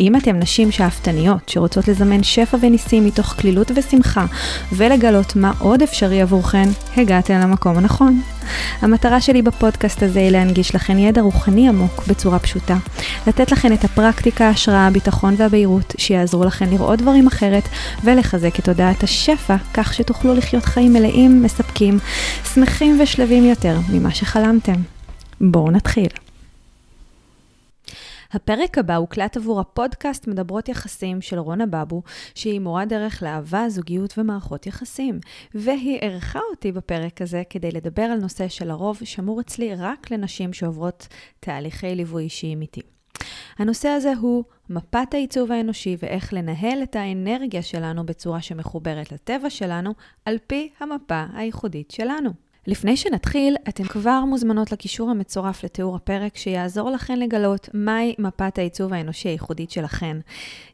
אם אתם נשים שאפתניות שרוצות לזמן שפע וניסים מתוך כלילות ושמחה ולגלות מה עוד אפשרי עבורכן, הגעתן למקום הנכון. המטרה שלי בפודקאסט הזה היא להנגיש לכן ידע רוחני עמוק בצורה פשוטה, לתת לכן את הפרקטיקה, השראה, הביטחון והבהירות שיעזרו לכן לראות דברים אחרת ולחזק את תודעת השפע כך שתוכלו לחיות חיים מלאים, מספקים, שמחים ושלווים יותר ממה שחלמתם. בואו נתחיל. הפרק הבא הוקלט עבור הפודקאסט מדברות יחסים של רונא באבו, שהיא מורה דרך לאהבה, זוגיות ומערכות יחסים. והיא ערכה אותי בפרק הזה כדי לדבר על נושא שלרוב שמור אצלי רק לנשים שעוברות תהליכי ליווי אישיים איתי. הנושא הזה הוא מפת העיצוב האנושי ואיך לנהל את האנרגיה שלנו בצורה שמחוברת לטבע שלנו על פי המפה הייחודית שלנו. לפני שנתחיל, אתם כבר מוזמנות לקישור המצורף לתיאור הפרק שיעזור לכן לגלות מהי מפת העיצוב האנושי הייחודית שלכן.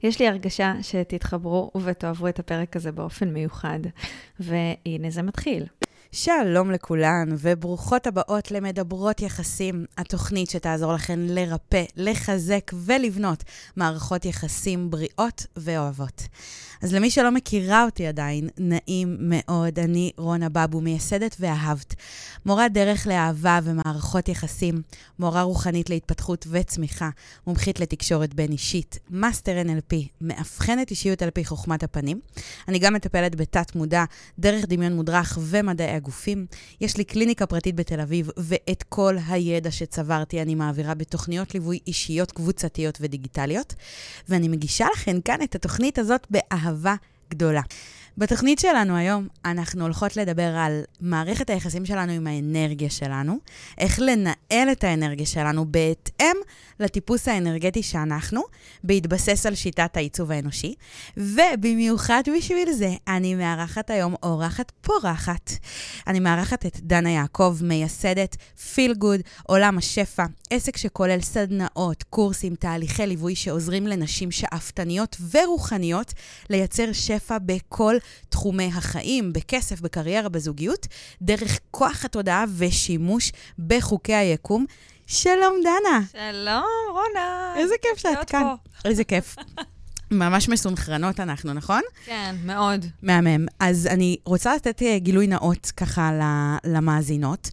יש לי הרגשה שתתחברו ותאהבו את הפרק הזה באופן מיוחד. והנה זה מתחיל. שלום לכולן וברוכות הבאות למדברות יחסים, התוכנית שתעזור לכן לרפא, לחזק ולבנות מערכות יחסים בריאות ואוהבות. אז למי שלא מכירה אותי עדיין, נעים מאוד, אני רונא באבו, מייסדת ואהבת, מורה דרך לאהבה ומערכות יחסים, מורה רוחנית להתפתחות וצמיחה, מומחית לתקשורת בין אישית, מאסטר NLP, מאבחנת אישיות על פי חוכמת הפנים. אני גם מטפלת בתת מודע, דרך דמיון מודרך ומדעי הגופים. יש לי קליניקה פרטית בתל אביב, ואת כל הידע שצברתי אני מעבירה בתוכניות ליווי אישיות, קבוצתיות ודיגיטליות. ואני מגישה לכן כאן את התוכנית הזאת באהבה. גדולה. בתוכנית שלנו היום אנחנו הולכות לדבר על מערכת היחסים שלנו עם האנרגיה שלנו, איך לנהל את האנרגיה שלנו בהתאם לטיפוס האנרגטי שאנחנו, בהתבסס על שיטת העיצוב האנושי, ובמיוחד בשביל זה אני מארחת היום אורחת פורחת. אני מארחת את דנה יעקב, מייסדת Feel Good, עולם השפע, עסק שכולל סדנאות, קורסים, תהליכי ליווי שעוזרים לנשים שאפתניות ורוחניות לייצר שפע בכל תחומי החיים, בכסף, בקריירה, בזוגיות, דרך כוח התודעה ושימוש בחוקי היקום. שלום דנה. שלום רונא. איזה כיף שאת כאן. פה. איזה כיף. ממש מסונכרנות אנחנו, נכון? כן, מאוד. מהמם. אז אני רוצה לתת גילוי נאות ככה למאזינות,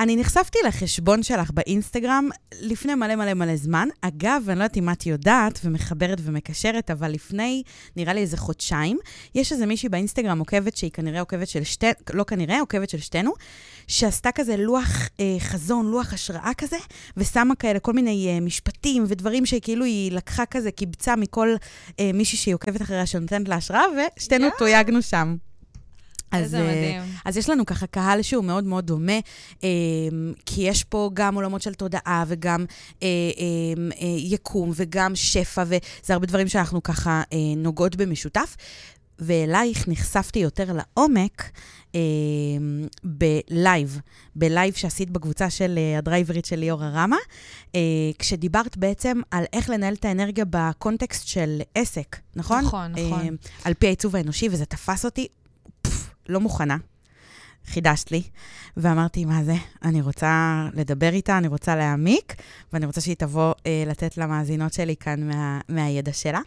אני נחשפתי לחשבון שלך באינסטגרם לפני מלא זמן. אגב, אני לא יודעת אם את יודעת ומחברת ומקשרת, אבל לפני, נראה לי איזה חודשיים, יש איזה מישהי באינסטגרם עוקבת שהיא כנראה עוקבת של שתי, לא כנראה, עוקבת של שתינו, שעשתה כזה לוח חזון, לוח השראה כזה, ושמה כאלה כל מיני משפטים ודברים שכאילו היא לקחה כזה קיבצה מכל מישהי שהיא עוקבת אחריה שנותנת לה השראה, ושתינו תויגנו שם. אז יש לנו ככה קהל שהוא מאוד מאוד דומה, כי יש פה גם עולמות של תודעה וגם יקום וגם שפע, וזה הרבה דברים שאנחנו ככה נוגעות במשותף. ואלייך נחשפתי יותר לעומק בלייב שעשית בקבוצה של הדרייברית של ליאור הרמה, כשדיברת בעצם על איך לנהל את האנרגיה בקונטקסט של עסק, נכון? נכון. על פי העיצוב האנושי, וזה תפס אותי. לא מוכנה, חידשת לי, ואמרתי, מה זה? אני רוצה לדבר איתה, אני רוצה להעמיק, ואני רוצה שהיא תבוא לתת למאזינות שלי כאן מהידע שלה.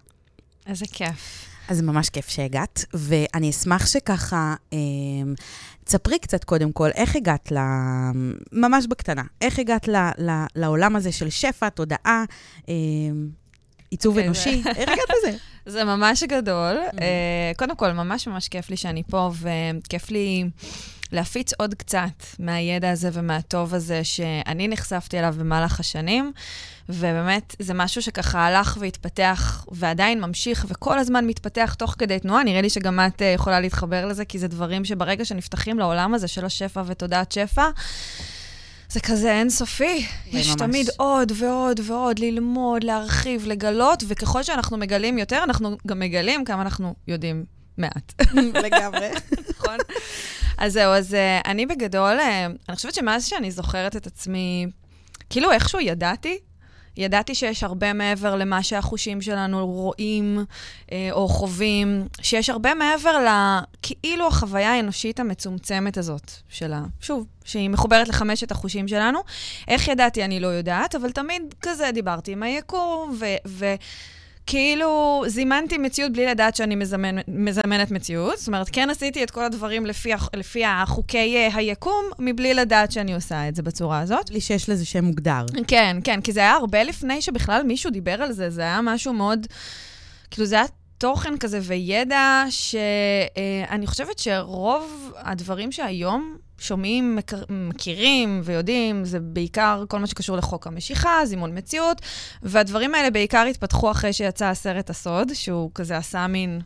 איזה כיף. אז ממש כיף שהגעת, ואני אשמח שככה, תספרי קצת קודם כל, איך הגעת, ממש בקטנה, איך הגעת לעולם הזה של שפע, תודעה, עיצוב אנושי, איך הגעת לזה? זה ממש גדול. קודם כל, ממש כיף לי שאני פה, וכיף לי להפיץ עוד קצת מהידע הזה ומהטוב הזה שאני נחשפתי אליו במהלך השנים, ובאמת זה משהו שככה הלך והתפתח, ועדיין ממשיך, וכל הזמן מתפתח תוך כדי תנועה. נראה לי שגם את יכולה להתחבר לזה, כי זה דברים שברגע שנפתחים לעולם הזה של השפע ותודעת שפע, זה כזה אינסופי. יש תמיד עוד ועוד ועוד, ללמוד, להרחיב, לגלות, וככל שאנחנו מגלים יותר, אנחנו גם מגלים כמה אנחנו יודעים מעט. לגמרי. נכון? אז זהו, אז אני בגדול, אני חושבת שמאז שאני זוכרת את עצמי, כאילו איכשהו ידעתי שיש הרבה מעבר למה שהחושים שלנו רואים או חווים, שיש הרבה מעבר לכאילו החוויה האנושית המצומצמת הזאת שלה. שוב, שהיא מחוברת לחמשת החושים שלנו. איך ידעתי? אני לא יודעת, אבל תמיד כזה דיברתי עם היקום, וכאילו זימנתי מציאות בלי לדעת שאני מזמנת מציאות. זאת אומרת, כן עשיתי את כל הדברים לפי החוקי היקום, מבלי לדעת שאני עושה את זה בצורה הזאת. לי שיש לזה שם מוגדר. כן, כן, כי זה היה הרבה לפני שבכלל מישהו דיבר על זה. זה היה משהו מאוד, כאילו זה היה תוכן כזה וידע, שאני חושבת שרוב הדברים שהיום שומעים, מכירים ויודעים, זה בעיקר כל מה שקשור לחוק המשיכה, זימון מציאות, והדברים האלה בעיקר התפתחו אחרי שיצא הסרט הסוד, שהוא כזה עשה מין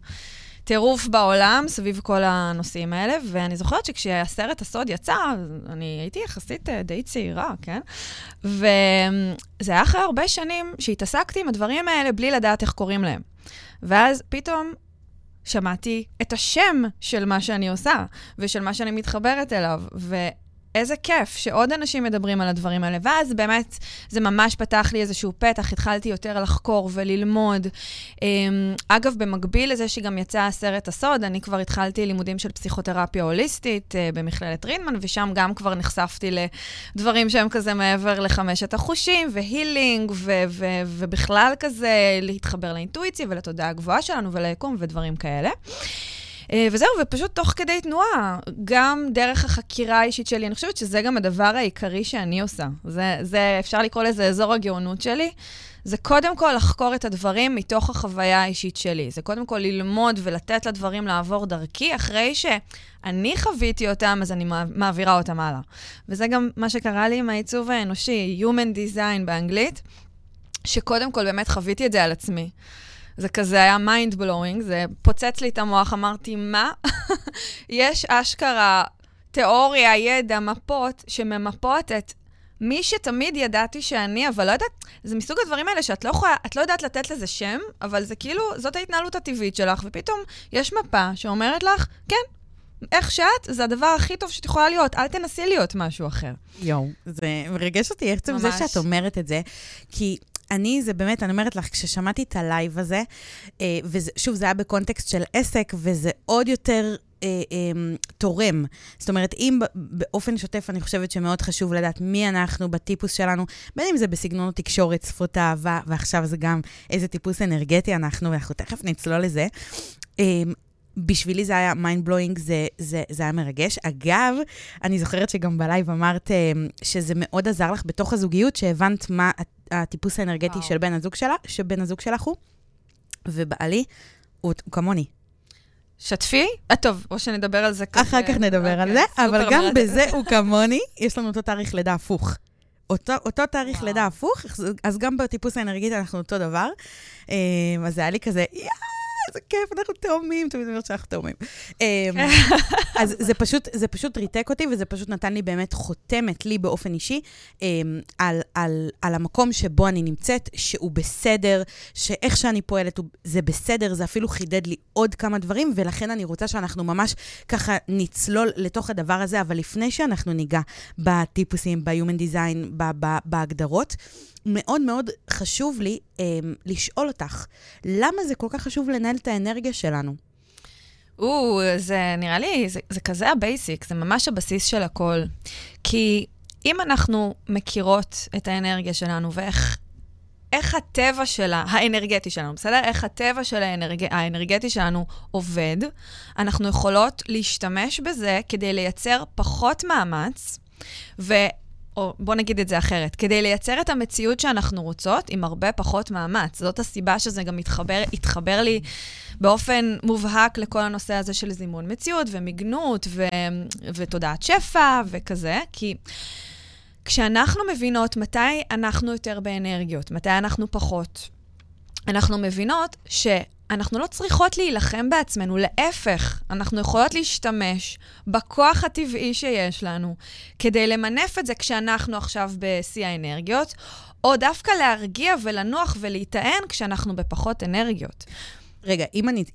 טירוף בעולם סביב כל הנושאים האלה, ואני זוכרת שכשהסרט הסוד יצא, אני הייתי יחסית די צעירה, כן? וזה היה אחרי הרבה שנים שהתעסקתי עם הדברים האלה בלי לדעת איך קוראים להם. ואז פתאום שמעתי את השם של מה שאני עושה, ושל מה שאני מתחברת אליו, ואיזה כיף שעוד אנשים מדברים על הדברים האלה, ואז באמת זה ממש פתח לי איזשהו פתח, התחלתי יותר לחקור וללמוד. אגב, במקביל לזה שגם יצא הסרט הסוד, אני כבר התחלתי לימודים של פסיכותרפיה הוליסטית במכללת רינמן, ושם גם כבר נחשפתי לדברים שהם כזה מעבר לחמשת החושים, והילינג, ובכלל כזה להתחבר לאינטואיציה ולתודעה הגבוהה שלנו וליקום ודברים כאלה. וזהו, ופשוט תוך כדי תנועה, גם דרך החקירה האישית שלי, אני חושבת שזה גם הדבר העיקרי שאני עושה. זה אפשר לקרוא לזה אזור הגאונות שלי. זה קודם כל לחקור את הדברים מתוך החוויה האישית שלי. זה קודם כל ללמוד ולתת לדברים לעבור דרכי, אחרי שאני חוויתי אותם, אז אני מעבירה אותם הלאה. וזה גם מה שקרה לי עם העיצוב האנושי, Human Design באנגלית, שקודם כל באמת חוויתי את זה על עצמי. זה כזה היה מיינד בלואוינג, זה פוצץ לי את המוח, אמרתי, מה? יש אשכרה, תיאוריה, ידע, מפות, שממפות את מי שתמיד ידעתי שאני, אבל לא יודעת, זה מסוג הדברים האלה שאת לא יודעת לתת לזה שם, אבל זה כאילו, זאת ההתנהלות הטבעית שלך, ופתאום יש מפה שאומרת לך, כן, איך שאת, זה הדבר הכי טוב שאת יכולה להיות, אל תנסי להיות משהו אחר. יואו, זה מרגש אותי, עצם זה שאת אומרת את זה, כי זה באמת, אני אומרת לך, כששמעתי את הלייב הזה, ושוב, זה היה בקונטקסט של עסק, וזה עוד יותר תורם. זאת אומרת, אם באופן שוטף, אני חושבת שמאוד חשוב לדעת מי אנחנו בטיפוס שלנו, בין אם זה בסגנון תקשורת, שפות אהבה, ועכשיו זה גם איזה טיפוס אנרגטי אנחנו, ואנחנו תכף נצלול לזה. בשבילי זה היה mind blowing, זה היה מרגש. אגב, אני זוכרת שגם בלייב אמרת שזה מאוד עזר לך בתוך הזוגיות, שהבנת מה הטיפוס האנרגטי של בן הזוג שלה, שבן הזוג שלך הוא, ובעלי, הוא כמוני. שתפי? טוב, או שנדבר על זה ככה. אחר כך נדבר על זה, אבל גם בזה הוא כמוני, יש לנו אותו תאריך לידה הפוך. אותו תאריך לידה הפוך, אז גם בטיפוס האנרגטי אנחנו אותו דבר. אז זה היה לי כזה, איזה כיף, אנחנו תאומים, תמיד אומרת שאנחנו תאומים. אז זה פשוט ריתק אותי, וזה פשוט נתן לי באמת חותמת לי באופן אישי, על המקום שבו אני נמצאת, שהוא בסדר, שאיך שאני פועלת, זה בסדר, זה אפילו חידד לי עוד כמה דברים, ולכן אני רוצה שאנחנו ממש ככה נצלול לתוך הדבר הזה, אבל לפני שאנחנו ניגע בטיפוסים, ב-Human Design, בהגדרות, מאוד מאוד חשוב לי לשאול אותך, למה זה כל כך חשוב לנהל את האנרגיה שלנו? זה נראה לי, זה כזה הבייסיק, זה ממש הבסיס של הכל. כי אם אנחנו מכירות את האנרגיה שלנו, ואיך הטבע שלה, האנרגטי שלנו, בסדר? איך הטבע של האנרגטי שלנו עובד, אנחנו יכולות להשתמש בזה כדי לייצר פחות מאמץ, או בוא נגיד את זה אחרת, כדי לייצר את המציאות שאנחנו רוצות עם הרבה פחות מאמץ. זאת הסיבה שזה גם התחבר לי באופן מובהק לכל הנושא הזה של זימון מציאות ומגנות ותודעת שפע וכזה, כי כשאנחנו מבינות מתי אנחנו יותר באנרגיות, מתי אנחנו פחות, אנחנו מבינות ש אנחנו לא צריכות להילחם בעצמנו, להפך, אנחנו יכולות להשתמש בכוח הטבעי שיש לנו, כדי למנף את זה כשאנחנו עכשיו בשיא האנרגיות, או דווקא להרגיע ולנוח ולהיטען כשאנחנו בפחות אנרגיות. רגע,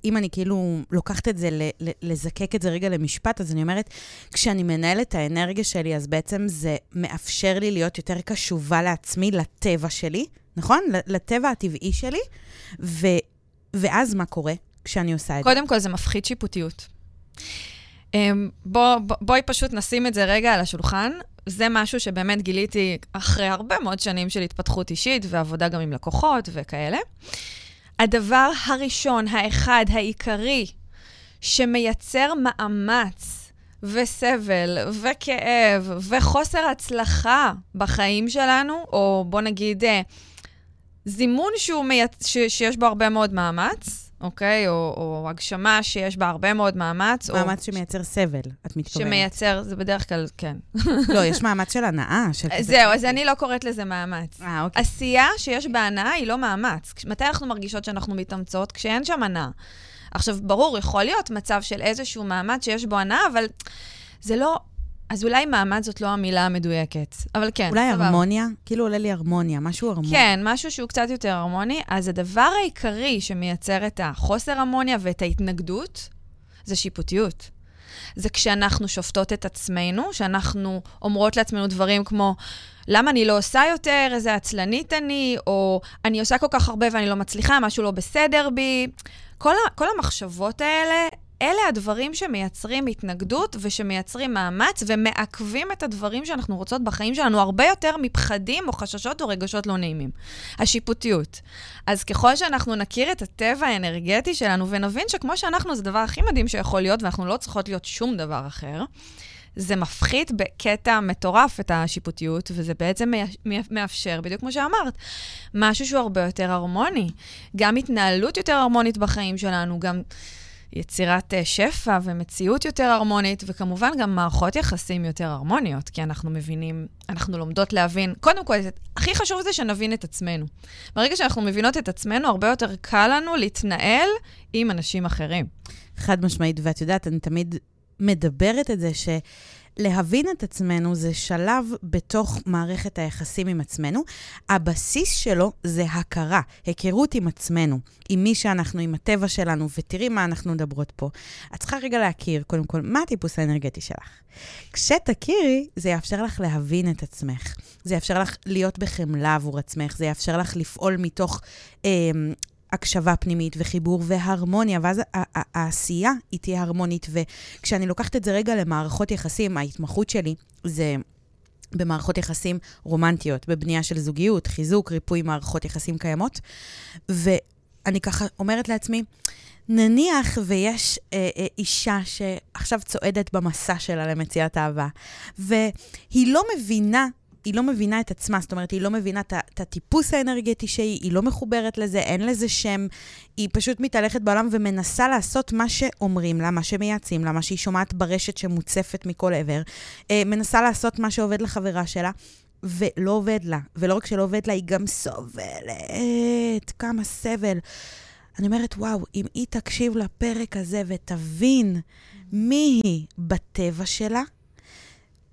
אם אני כאילו לוקחת את זה, לזקק את זה רגע למשפט, אז אני אומרת, כשאני מנהלת את האנרגיה שלי, אז בעצם זה מאפשר לי להיות יותר קשובה לעצמי, לטבע שלי, נכון? לטבע הטבעי שלי, ואז מה קורה כשאני עושה את זה? קודם כל, זה מפחית שיפוטיות. בואי פשוט נשים את זה רגע על השולחן. זה משהו שבאמת גיליתי אחרי הרבה מאוד שנים של התפתחות אישית, ועבודה גם עם לקוחות וכאלה. הדבר הראשון, האחד, העיקרי, שמייצר מאמץ וסבל וכאב וחוסר הצלחה בחיים שלנו, או בוא נגיד, זימון שיש בו הרבה מאוד מאמץ, אוקיי? או הגשמה שיש בה הרבה מאוד מאמץ. מאמץ שמייצר סבל, את מתכוונת. שמייצר, זה בדרך כלל, כן. לא, יש מאמץ של הנאה. זהו, אז אני לא קוראת לזה מאמץ. אוקיי. עשייה שיש בה הנאה היא לא מאמץ. מתי אנחנו מרגישות שאנחנו מתאמצות? כשאין שם הנאה. עכשיו, ברור, יכול להיות מצב של איזשהו מאמץ שיש בו הנאה, אבל זה לא... אז אולי מאמץ זאת לא המילה המדויקת, אבל כן. אולי הרמוניה? כאילו עולה לי הרמוניה, משהו הרמוני. כן, משהו שהוא קצת יותר הרמוני. אז הדבר העיקרי שמייצר את החוסר הרמוניה ואת ההתנגדות, זה שיפוטיות. זה כשאנחנו שופטות את עצמנו, שאנחנו אומרות לעצמנו דברים כמו, למה אני לא עושה יותר, איזה עצלנית אני, או אני עושה כל כך הרבה ואני לא מצליחה, משהו לא בסדר בי. כל המחשבות האלה, אלה הדברים שמייצרים התנגדות ושמייצרים מאמץ ומעכבים את הדברים שאנחנו רוצות בחיים שלנו הרבה יותר מפחדים או חששות או רגשות לא נעימים. השיפוטיות. אז ככל שאנחנו נכיר את הטבע האנרגטי שלנו ונבין שכמו שאנחנו זה הדבר הכי מדהים שיכול להיות ואנחנו לא צריכות להיות שום דבר אחר, זה מפחית בקטע מטורף את השיפוטיות, וזה בעצם מאפשר, בדיוק כמו שאמרת, משהו שהוא הרבה יותר הרמוני. גם התנהלות יותר הרמונית בחיים שלנו, גם... יצירת שפע ומציאות יותר הרמונית, וכמובן גם מערכות יחסים יותר הרמוניות, כי אנחנו מבינים, אנחנו לומדות להבין, קודם כל, הכי חשוב זה שנבין את עצמנו. ברגע שאנחנו מבינות את עצמנו, הרבה יותר קל לנו להתנהל עם אנשים אחרים. חד משמעית, ואת יודעת, אני תמיד מדברת את זה ש... להבין את עצמנו זה שלב בתוך מערכת היחסים עם עצמנו. הבסיס שלו זה הכרה, היכרות עם עצמנו, עם מי שאנחנו, עם הטבע שלנו, ותראי מה אנחנו מדברות פה. את צריכה רגע להכיר, קודם כל, מה הטיפוס האנרגטי שלך? כשתכירי, זה יאפשר לך להבין את עצמך. זה יאפשר לך להיות בחמלה עבור עצמך. זה יאפשר לך לפעול מתוך... הקשבה פנימית וחיבור והרמוניה, ואז העשייה היא תהיה הרמונית, וכשאני לוקחת את זה רגע למערכות יחסים, ההתמחות שלי זה במערכות יחסים רומנטיות, בבנייה של זוגיות, חיזוק, ריפוי מערכות יחסים קיימות, ואני ככה אומרת לעצמי, נניח ויש אישה שעכשיו צועדת במסע שלה למציאת אהבה, והיא לא מבינה, היא לא מבינה את עצמה, זאת אומרת, היא לא מבינה את הטיפוס האנרגטי שהיא, היא לא מחוברת לזה, אין לזה שם, היא פשוט מתהלכת בעולם ומנסה לעשות מה שאומרים לה, מה שמייעצים לה, מה שהיא שומעת ברשת שמוצפת מכל עבר, מנסה לעשות מה שעובד לחברה שלה, ולא עובד לה, ולא רק שלא עובד לה, היא גם סובלת, כמה סבל. אני אומרת, וואו, אם היא תקשיב לפרק הזה ותבין מי היא בטבע שלה,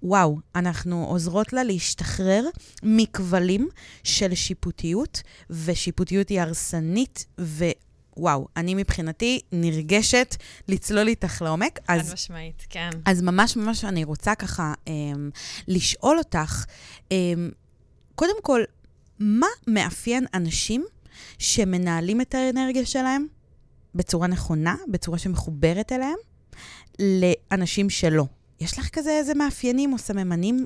וואו, אנחנו עוזרות לה להשתחרר מכבלים של שיפוטיות, ושיפוטיות היא הרסנית, ווואו, אני מבחינתי נרגשת לצלול איתך לעומק. חד משמעית, כן. אז ממש ממש אני רוצה ככה לשאול אותך, קודם כל, מה מאפיין אנשים שמנהלים את האנרגיה שלהם בצורה נכונה, בצורה שמחוברת אליהם, לאנשים שלא? יש לך כזה איזה מאפיינים או סממנים?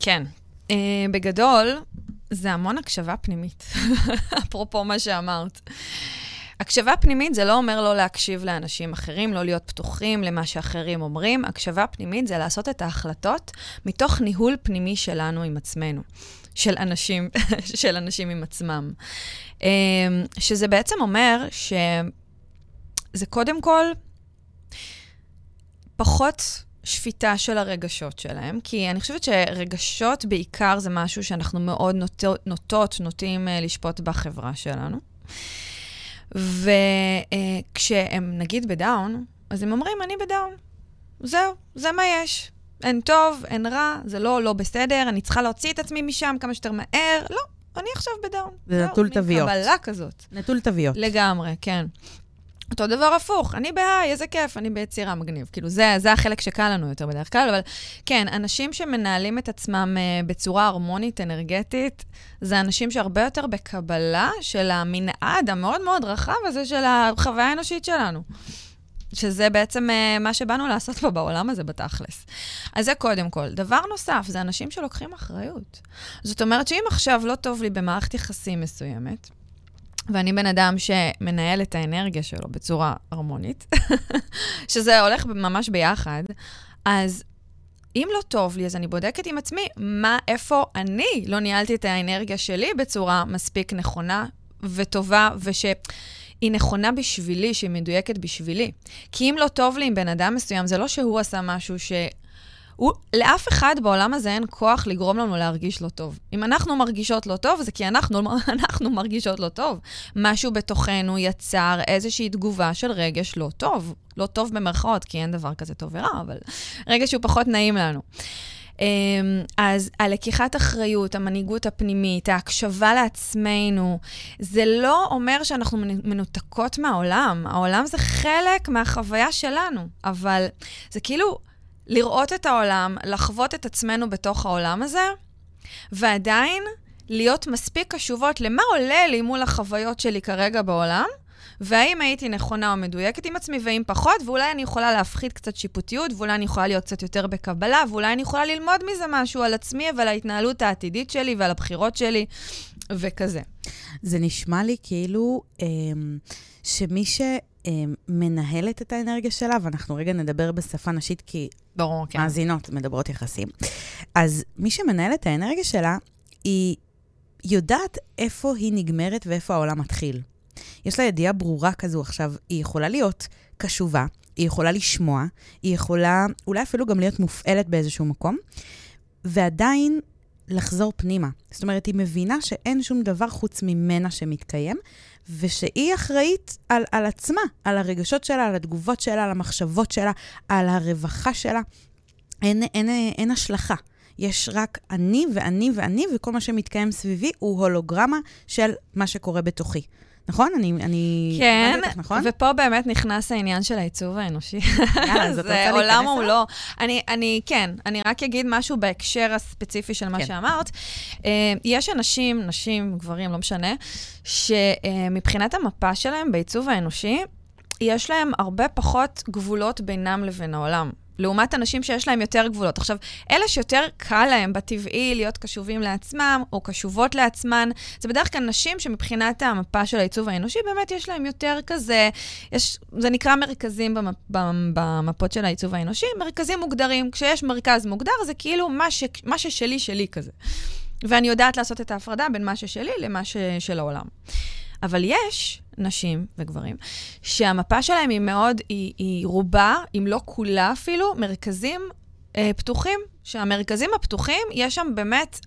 כן. בגדול, זה המון הקשבה פנימית. אפרופו מה שאמרת. הקשבה פנימית זה לא אומר לא להקשיב לאנשים אחרים, לא להיות פתוחים למה שאחרים אומרים. הקשבה פנימית זה לעשות את ההחלטות מתוך ניהול פנימי שלנו עם עצמנו. של אנשים, של אנשים עם עצמם. שזה בעצם אומר שזה קודם כל... פחות שפיטה של הרגשות שלהם, כי אני חושבת שרגשות בעיקר זה משהו שאנחנו מאוד נוטים לשפוט בחברה שלנו. וכשהם נגיד בדאון, אז הם אומרים, אני בדאון. זהו, זה מה יש. אין טוב, אין רע, זה לא בסדר, אני צריכה להוציא את עצמי משם כמה שיותר מהר. לא, אני עכשיו בדאון. זה נטול תוויות. קבלה כזאת. נטול תוויות. לגמרי, כן. אותו דבר הפוך, אני בהיי, איזה כיף, אני ביצירה מגניב. כאילו, זה החלק שקל לנו יותר בדרך כלל, אבל כן, אנשים שמנהלים את עצמם בצורה הרמונית, אנרגטית, זה אנשים שהרבה יותר בקבלה של המנעד המאוד מאוד רחב הזה של החוויה האנושית שלנו. שזה בעצם מה שבאנו לעשות פה בעולם הזה בתכלס. אז זה קודם כל. דבר נוסף, זה אנשים שלוקחים אחריות. זאת אומרת שאם עכשיו לא טוב לי במערכת יחסים מסוימת, ואני בן אדם שמנהל את האנרגיה שלו בצורה הרמונית, שזה הולך ממש ביחד, אז אם לא טוב לי, אז אני בודקת עם עצמי, איפה אני לא ניהלתי את האנרגיה שלי בצורה מספיק נכונה וטובה, היא נכונה בשבילי, שהיא מדויקת בשבילי. כי אם לא טוב לי עם בן אדם מסוים, זה לא שהוא עשה משהו לאף אחד בעולם הזה אין כוח לגרום לנו להרגיש לא טוב. אם אנחנו מרגישות לא טוב, זה כי אנחנו מרגישות לא טוב. משהו בתוכנו יצר איזושהי תגובה של רגש לא טוב. לא טוב במרכאות, כי אין דבר כזה טוב ורע, אבל רגש שהוא פחות נעים לנו. אז הלקיחת אחריות, המנהיגות הפנימית, ההקשבה לעצמנו, זה לא אומר שאנחנו מנותקות מהעולם. העולם זה חלק מהחוויה שלנו, אבל זה כאילו לראות את העולם, לחוות את עצמנו בתוך העולם הזה, ועדיין להיות מספיק קשובות למה עולה לי מול החוויות שלי כרגע בעולם, והאם הייתי נכונה או מדויקת עם עצמי ואם פחות, ואולי אני יכולה להפחית קצת שיפוטיות, ואולי אני יכולה להיות קצת יותר בקבלה, ואולי אני יכולה ללמוד מזה משהו על עצמי ועל ההתנהלות העתידית שלי ועל הבחירות שלי, וכזה. זה נשמע לי כאילו שמי שמנהלת את האנרגיה שלה, ואנחנו רגע נדבר בשפה נשית כי ברור, כן. מאזינות מדברות יחסים. אז מי שמנהלת את האנרגיה שלה, היא יודעת איפה היא נגמרת ואיפה העולם מתחיל. יש לה ידיעה ברורה כזו עכשיו, היא יכולה להיות קשובה, היא יכולה לשמוע, היא יכולה אולי אפילו גם להיות מופעלת באיזשהו מקום, ועדיין לחזור פנימה. זאת אומרת, היא מבינה שאין שום דבר חוץ ממנה שמתקיים, ושהיא אחראית על עצמה, על הרגשות שלה, על התגובות שלה, על המחשבות שלה, על הרווחה שלה. אין השלכה. יש רק אני ואני ואני, וכל מה שמתקיים סביבי הוא הולוגרמה של מה שקורה בתוכי. נכון? אני... כן, נכון? ופה באמת נכנס העניין של העיצוב האנושי. יאללה, זאת רוצה להיכנס הוא לא. אני רק אגיד משהו בהקשר הספציפי של מה כן. שאמרת. יש אנשים, נשים, גברים, לא משנה, שמבחינת המפה שלהם בעיצוב האנושי, יש להם הרבה פחות גבולות בינם לבין העולם. לעומת אנשים שיש להם יותר גבולות. עכשיו, אלה שיותר קל להם בטבעי להיות קשובים לעצמם, או קשובות לעצמן, זה בדרך כלל נשים שמבחינת המפה של העיצוב האנושי, באמת יש להם יותר כזה, זה נקרא מרכזים במפות של העיצוב האנושי, מרכזים מוגדרים, כשיש מרכז מוגדר, זה כאילו מה ששלי שלי כזה. ואני יודעת לעשות את ההפרדה בין מה ששלי למה של העולם. אבל יש נשים וגברים שהמפה שלהם היא מאוד, היא רובה, אם לא כולה אפילו, מרכזים פתוחים. שהמרכזים הפתוחים, יש שם באמת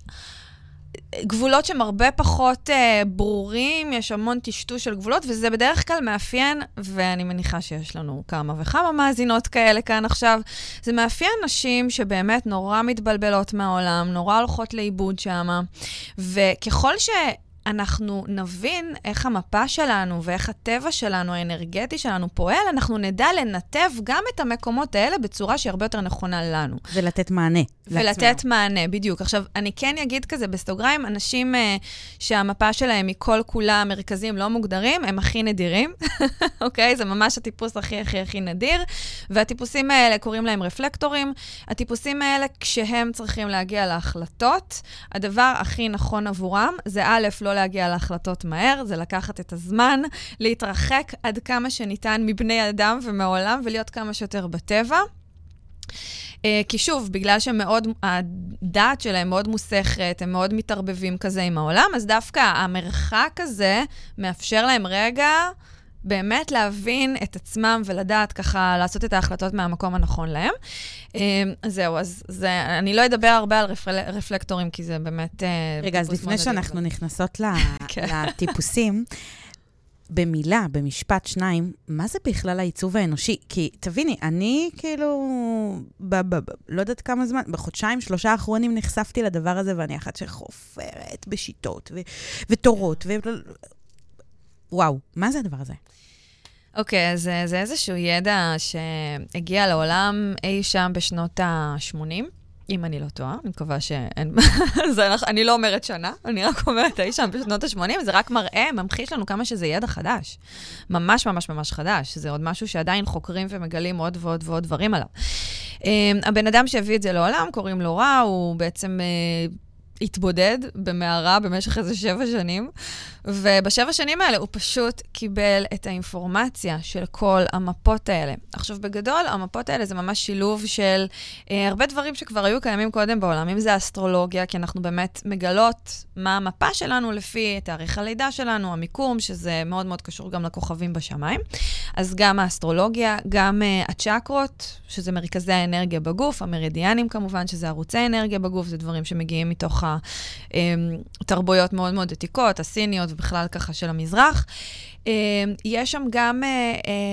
גבולות שהם הרבה פחות ברורים, יש המון טשטוש של גבולות, וזה בדרך כלל מאפיין, ואני מניחה שיש לנו כמה וכמה מאזינות כאלה כאן עכשיו, זה מאפיין נשים שבאמת נורא מתבלבלות מהעולם, נורא הולכות לאיבוד שמה, וככל אנחנו נבין איך המפה שלנו ואיך הטבע שלנו, האנרגטי שלנו פועל, אנחנו נדע לנתב גם את המקומות האלה בצורה שהיא הרבה יותר נכונה לנו. ולתת מענה. מענה, בדיוק. עכשיו, אני כן אגיד כזה בסוגריים, אנשים שהמפה שלהם היא כל כולה מרכזים לא מוגדרים, הם הכי נדירים, אוקיי? זה ממש הטיפוס הכי הכי הכי נדיר, והטיפוסים האלה קוראים להם רפלקטורים, הטיפוסים האלה כשהם צריכים להגיע להחלטות, הדבר הכי נכון עבורם זה א', לא להגיע להחלטות מהר, זה לקחת את הזמן, להתרחק עד כמה שניתן מבני אדם ומעולם, ולהיות כמה שיותר בטבע. כי שוב, בגלל שהדעת שלהם מאוד מוסכת, הם מאוד מתערבבים כזה עם העולם, אז דווקא המרחק הזה מאפשר להם רגע באמת להבין את עצמם ולדעת ככה, לעשות את ההחלטות מהמקום הנכון להם. זהו, אז זה, אני לא אדבר הרבה על רפלקטורים, כי זה באמת... רגע, אז לפני שאנחנו נכנסות לטיפוסים, במילה, במשפט שניים, מה זה בכלל העיצוב האנושי? כי תביני, אני כאילו, לא יודעת כמה זמן, בחודשיים, 3 האחרונים נחשפתי לדבר הזה, ואני אחת שחופרת בשיטות ותורות, וואו, מה זה הדבר הזה? אוקיי, אז זה איזשהו ידע שהגיע לעולם אי שם בשנות ה-80, אם אני לא טועה, אני מקווה שאין... אני לא אומרת שנה, אני רק אומרת אי שם בשנות ה-80, זה רק מראה, ממחיש לנו כמה שזה ידע חדש. ממש ממש ממש חדש. זה עוד משהו שעדיין חוקרים ומגלים עוד ועוד ועוד דברים עליו. הבן אדם שהביא את זה לעולם, קוראים לו רע, הוא בעצם... התבודד במערה במשך איזה 7 שנים, וב7 שנים האלה הוא פשוט קיבל את האינפורמציה של כל המפות האלה. עכשיו בגדול, המפות האלה זה ממש שילוב של הרבה דברים שכבר היו קיימים קודם בעולם, אם זה אסטרולוגיה, כי אנחנו באמת מגלות מה המפה שלנו לפי תאריך הלידה שלנו, המיקום, שזה מאוד מאוד קשור גם לכוכבים בשמיים. אז גם האסטרולוגיה, גם הצ'קרות, שזה מרכזי האנרגיה בגוף, המרידיאנים כמובן, שזה ערוצי האנרגיה בגוף, זה דברים שמגיעים מתוך התרבויות מאוד מאוד עתיקות, הסיניות ובכלל ככה של המזרח. יש שם גם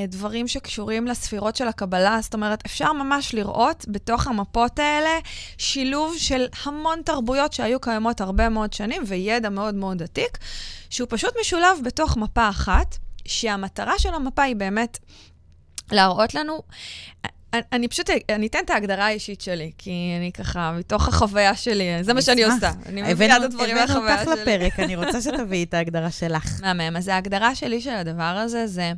דברים שקשורים לספירות של הקבלה, זאת אומרת, אפשר ממש לראות בתוך המפות האלה שילוב של המון תרבויות שהיו קיימות הרבה מאוד שנים, וידע מאוד מאוד עתיק, שהוא פשוט משולב בתוך מפה אחת, שהמטרה של המפה היא באמת להראות לנו... אני אתן את ההגדרה האישית שלי, כי אני ככה, מתוך החוויה שלי, זה מה שאני עושה. אני מביאה את הדברים מהחוויה שלי. הבאנו אותך לפרק, אני רוצה שתביאי את ההגדרה שלך. מהמם, אז ההגדרה שלי של הדבר הזה זה,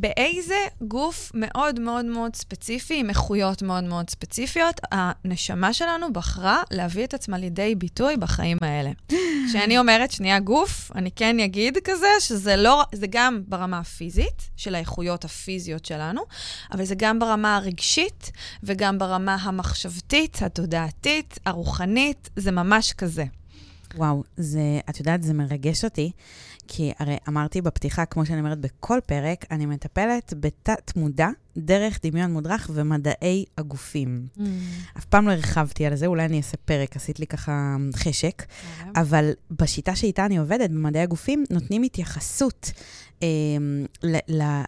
באיזה גוף מאוד מאוד מאוד ספציפי, עם איכויות מאוד מאוד ספציפיות, הנשמה שלנו בחרה להביא את עצמה לידי ביטוי בחיים האלה. כשאני אומרת שנייה גוף, אני כן אגיד כזה, שזה לא, זה גם ברמה הפיזית, של האיכויות הפיזיות שלנו, אבל זה גם ברמה הרגשית, וגם ברמה המחשבתית, התודעתית, הרוחנית, זה ממש כזה. וואו, את יודעת, זה מרגש אותי, כי הרי אמרתי בפתיחה, כמו שאני אומרת בכל פרק, אני מטפלת בתת מודע, דרך דמיון מודרך ומדעי הגופים. אף פעם לא הרחבתי על זה, אולי אני אעשה פרק, עשית לי ככה חשק, אבל בשיטה שאיתה אני עובדת, במדעי הגופים, נותנים התייחסות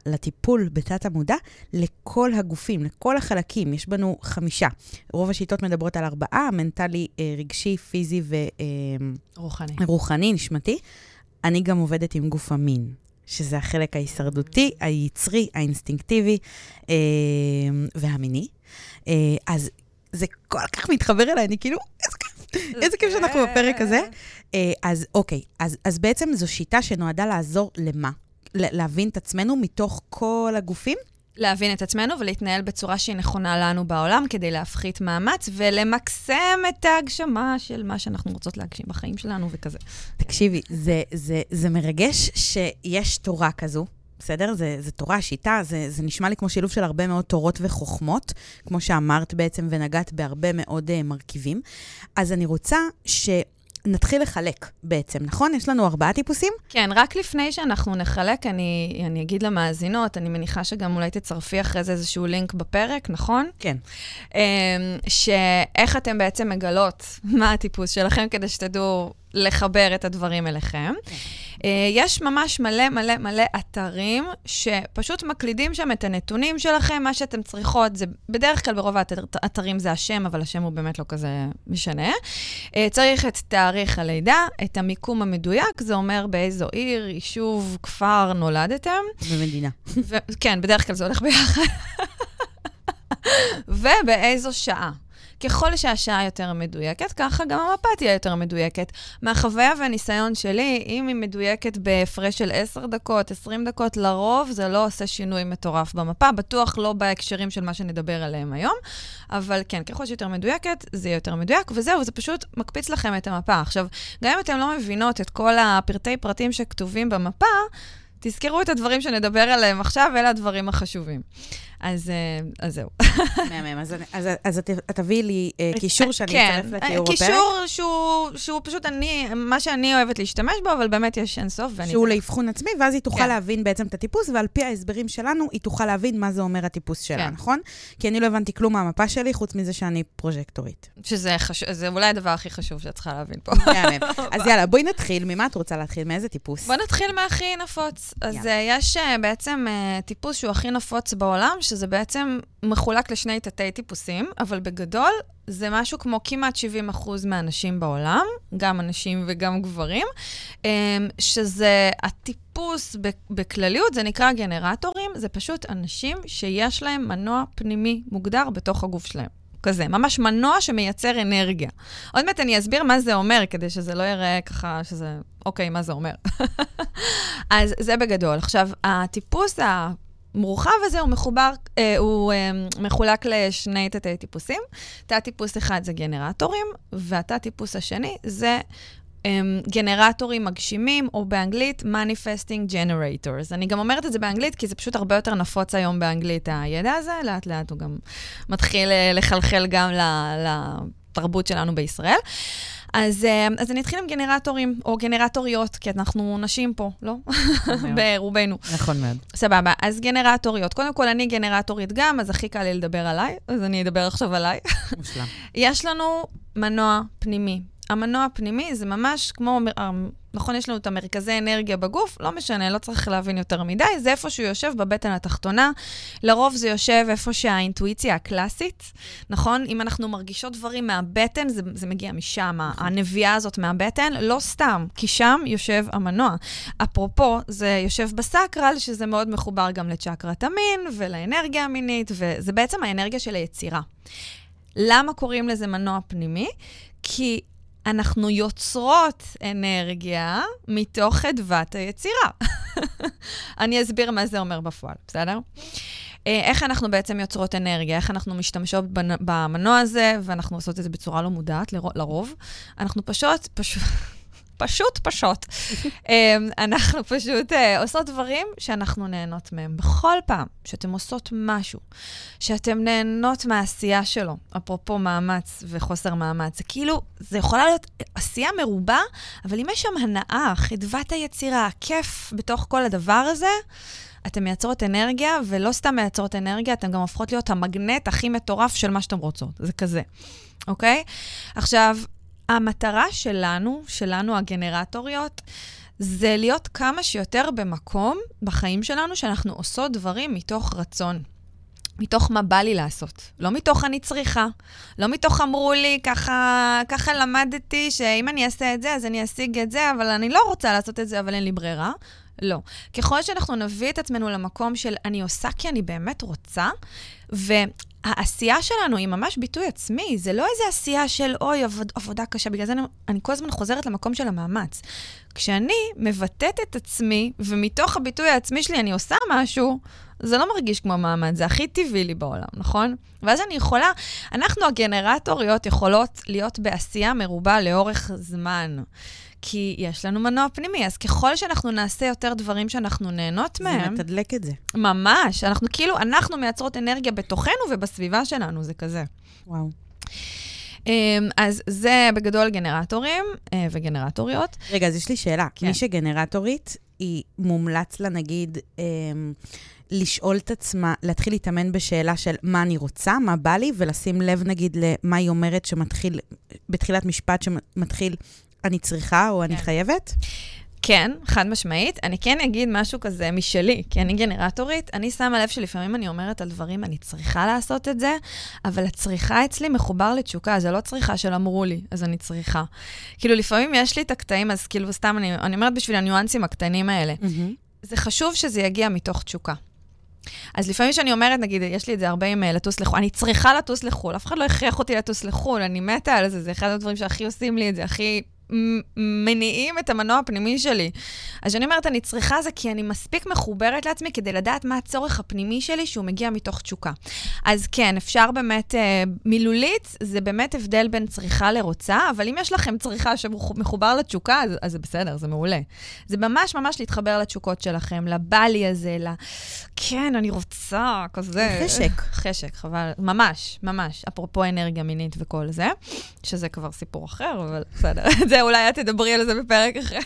לטיפול בתת המודע, לכל הגופים, לכל החלקים. יש בנו 5. רוב השיטות מדברות על 4, מנטלי, רגשי, פיזי ורוחני, נשמתי. אני גם עובדת עם גוף המין, שזה החלק ההישרדותי, היצרי, האינסטינקטיבי והמיני. אז זה כל כך מתחבר אליי, אני כאילו, איזה כיף שאנחנו בפרק הזה. אז אוקיי, אז בעצם זו שיטה שנועדה לעזור למה? להבין את עצמנו מתוך כל הגופים? להבין את עצמנו ולהתנהל בצורה שהיא נכונה לנו בעולם, כדי להפחית מאמץ ולמקסם את ההגשמה של מה שאנחנו רוצות להגשים בחיים שלנו וכזה. תקשיבי, זה מרגש שיש תורה כזו, בסדר? זה תורה, שיטה, זה נשמע לי כמו שילוב של הרבה מאוד תורות וחוכמות, כמו שאמרת בעצם ונגעת בהרבה מאוד מרכיבים. אז אני רוצה נתחיל לחלק בעצם, נכון? יש לנו 4 טיפוסים? כן, רק לפני שאנחנו נחלק, אני אגיד למאזינות, אני מניחה שגם אולי תצרפי אחרי זה איזשהו לינק בפרק, נכון? כן. שאיך אתם בעצם מגלות מה הטיפוס שלכם, כדי שתדעו לחבר את הדברים אליכם. יש ממש מלא מלא מלא אתרים שפשוט מקלידים שם את הנתונים שלכם, מה שאתם צריכות, זה בדרך כלל ברוב האתרים זה השם, אבל השם הוא באמת לא כזה משנה. צריך את תאריך הלידה, את המיקום המדויק, זה אומר באיזו עיר, יישוב, כפר נולדתם. במדינה. כן, בדרך כלל זה הולך ביחד. ובאיזו שעה. ככל שהשעה יותר מדויקת, ככה גם המפה תהיה יותר מדויקת. מהחוויה והניסיון שלי, אם היא מדויקת בהפרש של 10 דקות, 20 דקות, לרוב זה לא עושה שינוי מטורף במפה, בטוח לא בהקשרים של מה שנדבר עליהם היום, אבל כן, ככל שיותר מדויקת, זה יותר מדויק, וזהו, זה פשוט מקפיץ לכם את המפה. עכשיו, גם אם אתם לא מבינות את כל הפרטי פרטים שכתובים במפה, תזכרו את הדברים שנדבר עליהם עכשיו, אלה הדברים החשובים. אז זהו. מהמם, אז תביא לי קישור שאני אצטרף לתיאור הפרק. קישור שהוא פשוט מה שאני אוהבת להשתמש בו, אבל באמת יש אינסוף. שהוא לאבחון עצמי, ואז היא תוכל להבין בעצם את הטיפוס, ועל פי ההסברים שלנו, היא תוכל להבין מה זה אומר הטיפוס שלה, נכון? כי אני לא הבנתי כלום מהמפה שלי, חוץ מזה שאני פרוז'קטורית. שזה אולי הדבר הכי חשוב שאת צריכה להבין פה. מהמם. אז יאללה, בואי נתחיל. ממה את רוצה להתחיל? מאיזה טיפוס? בואי נתחיל מהכי נפוץ. אז יש בעצם טיפוס שהוא הכי נפוץ בעולם, שזה בעצם מחולק לשני תתי טיפוסים, אבל בגדול זה משהו כמו כמעט 70% מהאנשים בעולם, גם אנשים וגם גברים, שזה הטיפוס בכלליות, זה נקרא גנרטורים, זה פשוט אנשים שיש להם מנוע פנימי מוגדר בתוך הגוף שלהם. כזה, ממש מנוע שמייצר אנרגיה. עוד מעט אני אסביר מה זה אומר, כדי שזה לא יראה ככה שזה, אוקיי, מה זה אומר. אז זה בגדול. עכשיו, הטיפוס המורחב הזה הוא מחובר, הוא מחולק לשני תתי טיפוסים. תת טיפוס אחד זה גנרטורים, והתת טיפוס השני זה גנרטורים מגשימים, או באנגלית Manifesting Generators. אני גם אומרת את זה באנגלית, כי זה פשוט הרבה יותר נפוץ היום באנגלית, הידע הזה, לאט לאט הוא גם מתחיל לחלחל גם לתרבות שלנו בישראל. אז אני אתחיל עם גנרטורים, או גנרטוריות, כי אנחנו נשים פה, לא? ברובנו. נכון מאוד. סבבה, אז גנרטוריות. קודם כל, אני גנרטורית גם, אז הכי קל לי לדבר עליי, אז אני אדבר עכשיו עליי. מושלם. יש לנו מנוע פנימי. המנוע הפנימי זה ממש כמו, נכון, יש לנו את המרכזי אנרגיה בגוף, לא משנה, לא צריך להבין יותר מדי, זה איפה שהוא יושב בבטן התחתונה, לרוב זה יושב איפה שהאינטואיציה הקלאסית, נכון? אם אנחנו מרגישות דברים מהבטן, זה מגיע משם, הנביאה הזאת מהבטן, לא סתם, כי שם יושב המנוע. אפרופו, זה יושב בסקרל, שזה מאוד מחובר גם לצ'קרת המין, ולאנרגיה המינית, וזה בעצם האנרגיה של היצירה. למה קוראים לזה מנוע פנימי? כי אנחנו יוצרות אנרגיה מתוך חדוות היצירה. אני אסביר מה זה אומר בפועל, בסדר? איך אנחנו בעצם יוצרות אנרגיה, איך אנחנו משתמשות במנוע הזה, ואנחנו עושות את זה בצורה לא מודעת, לרוב. אנחנו פשוט. אנחנו פשוט עושות דברים שאנחנו נהנות מהם. בכל פעם שאתם עושות משהו, שאתם נהנות מהעשייה שלו, אפרופו מאמץ וחוסר מאמץ, זה כאילו, זה יכולה להיות עשייה מרובה, אבל אם יש שם הנאה, חדוות היצירה, הכיף בתוך כל הדבר הזה, אתם מייצרות אנרגיה, ולא סתם מייצרות אנרגיה, אתם גם הופכות להיות המגנט הכי מטורף של מה שאתם רוצות. זה כזה. אוקיי? עכשיו, המטרה שלנו הגנרטוריות, זה להיות כמה שיותר במקום, בחיים שלנו, שאנחנו עושות דברים מתוך רצון. מתוך מה בא לי לעשות. לא מתוך אני צריכה. לא מתוך אמרו לי, ככה למדתי, שאם אני אעשה את זה, אז אני אשיג את זה, אבל אני לא רוצה לעשות את זה, אבל אין לי ברירה. לא. ככל שאנחנו נביא את עצמנו למקום של אני עושה כי אני באמת רוצה, העשייה שלנו היא ממש ביטוי עצמי, זה לא איזה עשייה של אוי, עבודה קשה, בגלל זה אני כל הזמן חוזרת למקום של המאמץ. כשאני מבטאת את עצמי, ומתוך הביטוי העצמי שלי אני עושה משהו, זה לא מרגיש כמו מאמץ, זה הכי טבעי לי בעולם, נכון? ואז אני יכולה, אנחנו הגנרטוריות יכולות להיות בעשייה מרובה לאורך זמן. כי יש לנו מנוע פנימי, אז ככל שאנחנו נעשה יותר דברים שאנחנו נהנות מהם, זה מתדלק את זה. ממש, אנחנו מייצרות אנרגיה בתוכנו ובסביבה שלנו, זה כזה. וואו. אז זה בגדול גנרטורים וגנרטוריות. רגע, אז יש לי שאלה. כן. מי שגנרטורית, היא מומלץ לה, נגיד, לשאול את עצמה, להתחיל להתאמן בשאלה של מה אני רוצה, מה בא לי, ולשים לב, נגיד, למה היא אומרת שמתחיל, בתחילת משפט שמתחיל, אני צריכה או אני חייבת? כן, חד משמעית. אני כן אגיד משהו כזה משלי, כי אני גנרטורית. אני שמה לב שלפעמים אני אומרת על דברים, אני צריכה לעשות את זה, אבל הצריכה אצלי מחובר לתשוקה, זה לא צריכה של אמרו לי, אז אני צריכה. כאילו לפעמים יש לי את הקטעים, אז כאילו סתם אני אומרת בשביל הניואנסים הקטנים האלה. זה חשוב שזה יגיע מתוך תשוקה. אז לפעמים שאני אומרת, נגיד, יש לי את זה הרבה עם לטוס לחול, אני צריכה לטוס לחול, אף אחד לא הכריח אותי לטוס לחול, אני מתה על זה, זה אחד הדברים שהכי עושים לי את זה, הכי מניעים את המנוע הפנימי שלי. אז אני אומרת, אני צריכה זה כי אני מספיק מחוברת לעצמי כדי לדעת מה הצורך הפנימי שלי שהוא מגיע מתוך תשוקה. אז כן, אפשר באמת, מילולית, זה באמת הבדל בין צריכה לרוצה, אבל אם יש לכם צריכה שמחובר לתשוקה, אז זה בסדר, זה מעולה. זה ממש ממש להתחבר לתשוקות שלכם, לבעלי הזה, כן, אני רוצה, כזה. חשק. חשק, חבל. ממש, ממש. אפרופו אנרגיה מינית וכל זה, שזה כבר סיפור אחר, אבל בסדר. זה אולי את תדברי על זה בפרק אחר.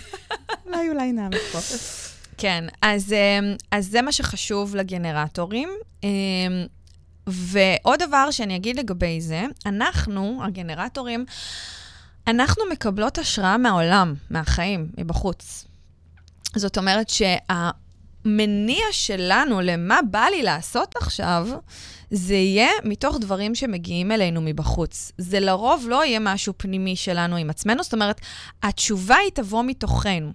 אולי נעמד פה. כן, אז זה מה שחשוב לגנרטורים. ועוד דבר שאני אגיד לגבי זה, אנחנו, הגנרטורים, אנחנו מקבלות השראה מהעולם, מהחיים, מבחוץ. זאת אומרת שהמניע שלנו למה בא לי לעשות עכשיו, זה יהיה מתוך דברים שמגיעים אלינו מבחוץ. זה לרוב לא יהיה משהו פנימי שלנו עם עצמנו, זאת אומרת, התשובה היא תבוא מתוכנו,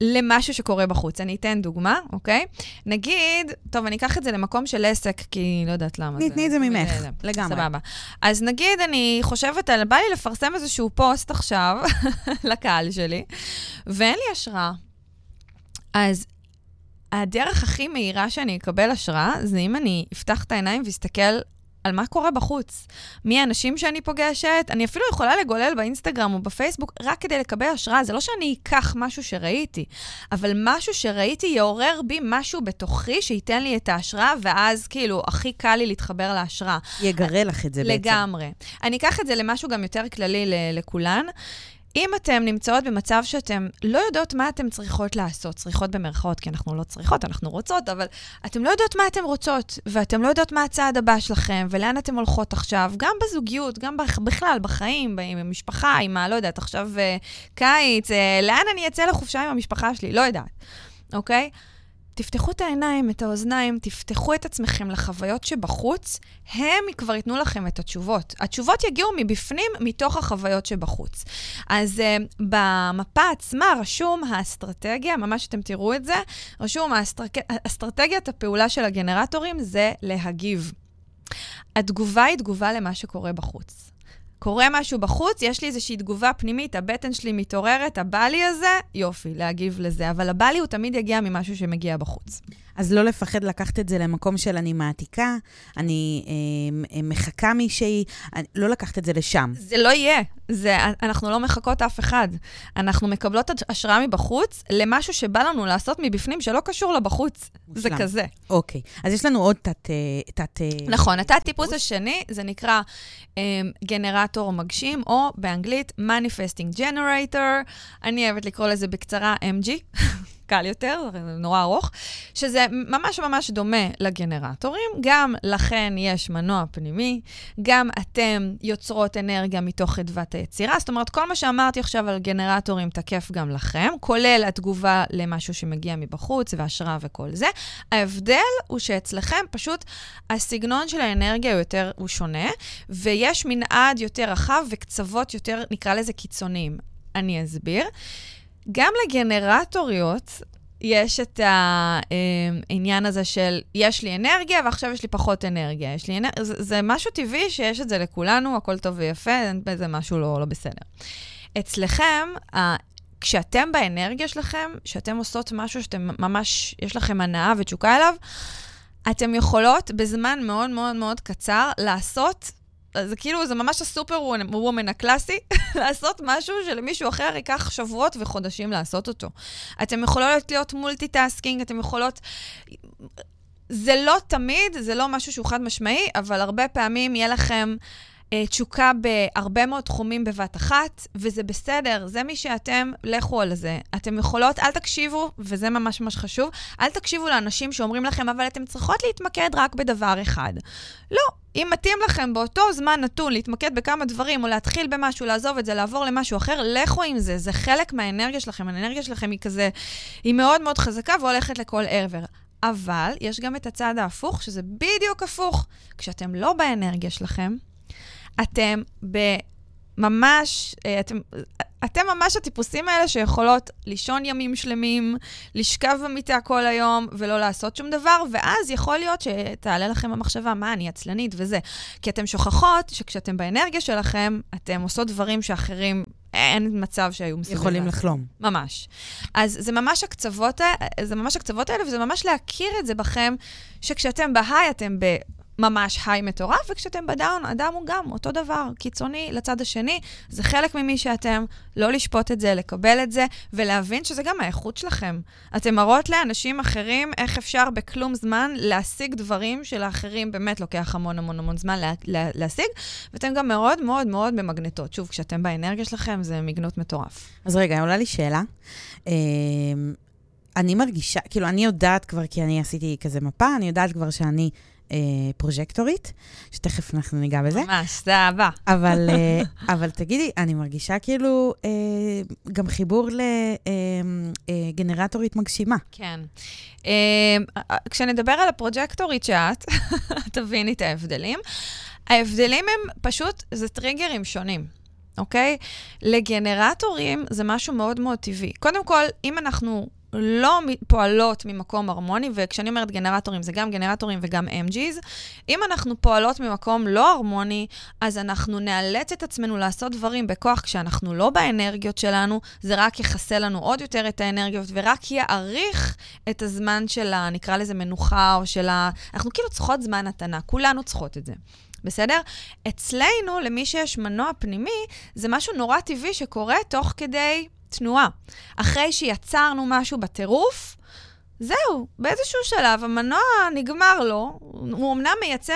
למשהו שקורה בחוץ. אני אתן דוגמה, אוקיי? נגיד, טוב, אני אקח את זה למקום של עסק, כי לא יודעת למה. נתני את זה ממך, לגמרי. סבבה. אז נגיד, אני חושבת, בא לי לפרסם איזשהו פוסט עכשיו, לקהל שלי, ואין לי השראה. אז הדרך הכי מהירה שאני אקבל השראה, זה אם אני אפתח את העיניים ואסתכל על מה קורה בחוץ. מי האנשים שאני פוגשת, אני אפילו יכולה לגולל באינסטגרם או בפייסבוק, רק כדי לקבל השראה. זה לא שאני אקח משהו שראיתי, אבל משהו שראיתי יעורר בי משהו בתוכי, שייתן לי את ההשראה, ואז כאילו הכי קל לי להתחבר להשראה. יגרה לך את זה בעצם. לגמרי. אני אקח את זה למשהו גם יותר כללי לכולן, אם אתם נמצאות במצב שאתם לא יודעות מה אתם צריכות לעשות, צריכות במרכאות, כי אנחנו לא צריכות, אנחנו רוצות, אבל אתם לא יודעות מה אתם רוצות, ואתם לא יודעות מה הצעד הבא שלכם, ולאן אתם הולכות עכשיו, גם בזוגיות, גם בכלל, בחיים, עם המשפחה, עם מה, לא יודעת, עכשיו קיץ, לאן אני אצא לחופשה עם המשפחה שלי, לא יודעת, אוקיי? תפתחו את העיניים, את האוזניים, תפתחו את עצמכם לחוויות שבחוץ, הם כבר ייתנו לכם את התשובות. התשובות יגיעו מבפנים, מתוך החוויות שבחוץ. אז במפה עצמה רשום האסטרטגיה, ממש אתם תראו את זה, רשום האסטרטגיית הפעולה של הגנרטורים זה להגיב. התגובה היא תגובה למה שקורה בחוץ. קורה משהו בחוץ, יש לי איזושהי תגובה פנימית, הבטן שלי מתעוררת, הבעלי הזה, יופי, להגיב לזה. אבל הבעלי הוא תמיד יגיע ממשהו שמגיע בחוץ. אז לא לפחד לקחת את זה למקום של אני מעתיקה, אני מחכה מישהי, לא לקחת את זה לשם. זה לא יהיה. אנחנו לא מחכות אף אחד. אנחנו מקבלות השראה מבחוץ למשהו שבא לנו לעשות מבפנים שלא קשור לבחוץ. זה כזה. אוקיי. אז יש לנו עוד תת... נכון. התת טיפוס השני, זה נקרא גנרטור מגשים, או באנגלית Manifesting Generator. אני אוהבת לקרוא לזה בקצרה MG. קל יותר, נורא ארוך, שזה ממש ממש דומה לגנרטורים. גם לכן יש מנוע פנימי, גם אתם יוצרות אנרגיה מתוך חדוות היצירה. זאת אומרת, כל מה שאמרתי עכשיו על גנרטורים תקף גם לכם, כולל התגובה למשהו שמגיע מבחוץ והשראה וכל זה. ההבדל הוא שאצלכם פשוט הסגנון של האנרגיה הוא שונה, ויש מנעד יותר רחב וקצוות יותר, נקרא לזה קיצוניים. אני אסביר. גם לגנרטוריות יש את העניין הזה של יש לי אנרגיה ועכשיו יש לי פחות אנרגיה. יש לי אנרגיה, זה משהו טבעי שיש את זה לכולנו, הכל טוב ויפה, זה משהו לא בסדר. אצלכם, כשאתם באנרגיה שלכם, כשאתם עושות משהו שאתם ממש, יש לכם הנאה ותשוקה אליו, אתם יכולות בזמן מאוד מאוד מאוד קצר לעשות זה כאילו, זה ממש הסופר וומן הקלאסי, לעשות משהו שלמישהו אחר ייקח שבועות וחודשים לעשות אותו. אתם יכולות להיות מולטיטאסקינג, אתם יכולות... זה לא תמיד, זה לא משהו שהוא חד משמעי, אבל הרבה פעמים יהיה לכם תשוקה בהרבה מאוד תחומים בבת אחת, וזה בסדר, זה מי שאתם לכו על זה. אתם יכולות, אל תקשיבו, וזה ממש ממש חשוב, אל תקשיבו לאנשים שאומרים לכם, אבל אתם צריכות להתמקד רק בדבר אחד. לא. אם מתאים לכם באותו זמן נתון להתמקד בכמה דברים, או להתחיל במשהו, לעזוב את זה, לעבור למשהו אחר, לכו עם זה. זה חלק מהאנרגיה שלכם. האנרגיה שלכם היא כזה, היא מאוד מאוד חזקה והולכת לכל עבר. אבל יש גם את הצד ההפוך, שזה בדיוק הפוך. כשאתם לא באנרגיה שלכם, אתם ממש, אתם ממש הטיפוסים האלה שיכולות לישון ימים שלמים, לשכב במיטה כל היום ולא לעשות שום דבר, ואז יכול להיות שתעלה לכם המחשבה, מה, אני עצלנית וזה. כי אתם שוכחות שכשאתם באנרגיה שלכם, אתם עושות דברים שאחרים אין מצב שהיו מסוגלים. יכולים לחלום. ממש. אז זה ממש הקצוות, זה ממש הקצוות האלה, וזה ממש להכיר את זה בכם, שכשאתם בהיי, אתם ממש היי מטורף, וכשאתם בדאון, אדם הוא גם אותו דבר, קיצוני לצד השני, זה חלק ממי שאתם, לא לשפוט את זה, לקבל את זה, ולהבין שזה גם האיכות שלכם. אתם מראות לאנשים אחרים איך אפשר בכלום זמן להשיג דברים שלאחרים באמת לוקח המון המון המון זמן להשיג, ואתם גם מאוד מאוד מאוד במגנטות. שוב, כשאתם באנרגיה שלכם, זה מגנות מטורף. אז רגע, עולה לי שאלה. אני מרגישה, כאילו אני יודעת כבר, כי אני עשיתי כזה מפה, אני יודעת כבר שאני פרוג'קטורית, שתכף אנחנו ניגע בזה. ממש, זה אהבה. אבל תגידי, אני מרגישה כאילו גם חיבור לגנרטורית מגשימה. כן. כשנדבר על הפרוג'קטורית שאת, תביני את ההבדלים. ההבדלים הם פשוט, זה טריגרים שונים. אוקיי? לגנרטורים זה משהו מאוד מאוד טבעי. קודם כל, אם אנחנו לא פועלות ממקום הרמוני, וכשאני אומרת גנרטורים, זה גם גנרטורים וגם MGs. אם אנחנו פועלות ממקום לא הרמוני, אז אנחנו נאלץ את עצמנו לעשות דברים בכוח כשאנחנו לא באנרגיות שלנו, זה רק יחסה לנו עוד יותר את האנרגיות, ורק יאריך את הזמן שלה, נקרא לזה מנוחה, או שלה, אנחנו כאילו צריכות זמן נתנה, כולנו צריכות את זה. בסדר? אצלנו, למי שיש מנוע פנימי, זה משהו נורא טבעי שקורה תוך כדי תנועה. אחרי שיצרנו משהו בטירוף, זהו, באיזשהו שלב המנוע נגמר לו, הוא אמנם מייצר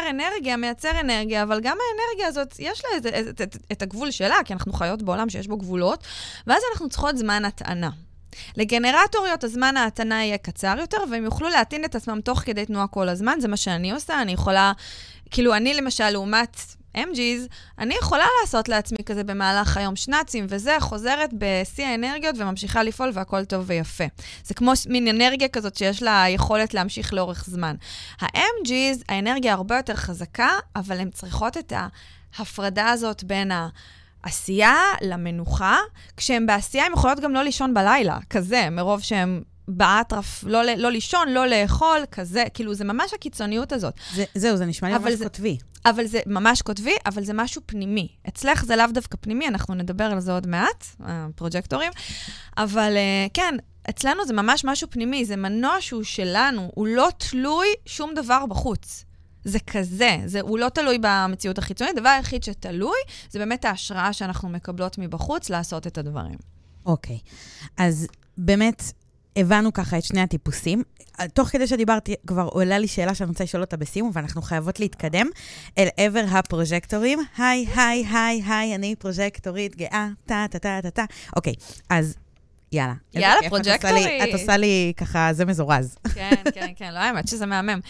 אנרגיה, אבל גם האנרגיה הזאת, יש לה את הגבול שלה, כי אנחנו חיות בעולם שיש בו גבולות, ואז אנחנו צריכות זמן הטענה. לגנרטוריות הזמן ההטענה יהיה קצר יותר, והם יוכלו להטעין את עצמם תוך כדי תנועה כל הזמן, זה מה שאני עושה, אני יכולה, כאילו אני למשל לעומת MGs, אני יכולה לעשות לעצמי כזה במהלך היום שנצים, וזה חוזרת בשיא האנרגיות וממשיכה לפעול והכל טוב ויפה. זה כמו מין אנרגיה כזאת שיש לה יכולת להמשיך לאורך זמן. ה-MGs, האנרגיה הרבה יותר חזקה, אבל הן צריכות את ההפרדה הזאת בין העשייה למנוחה, כשהן בעשייה הן יכולות גם לא לישון בלילה, כזה, מרוב שהן באטרף, לא לישון, לא לאכול, כזה, כאילו זה ממש הקיצוניות הזאת. זהו, זה נשמע לי ממש כותבי. אבל זה ממש כותבי, אבל זה משהו פנימי. אצלך זה לאו דווקא פנימי, אנחנו נדבר על זה עוד מעט, הפרוג'קטורים, אבל כן, אצלנו זה ממש משהו פנימי, זה מנוע שהוא שלנו, הוא לא תלוי שום דבר בחוץ. זה כזה, הוא לא תלוי במציאות החיצונית, הדבר היחיד שתלוי, זה באמת ההשראה שאנחנו מקבלות מבחוץ לעשות את הדברים. אוקיי, אז באמת הבנו ככה את שני הטיפוסים. תוך כדי שדיברתי, כבר עולה לי שאלה שאני רוצה לשאול אותה בסיום, ואנחנו חייבות להתקדם אל עבר הפרוג'קטורים. היי, אני פרוג'קטורית גאה, טה. אוקיי, אז יאללה, פרוג'קטורי. את עושה לי ככה, זה מזורז. כן, לא האמת שזה מהמם.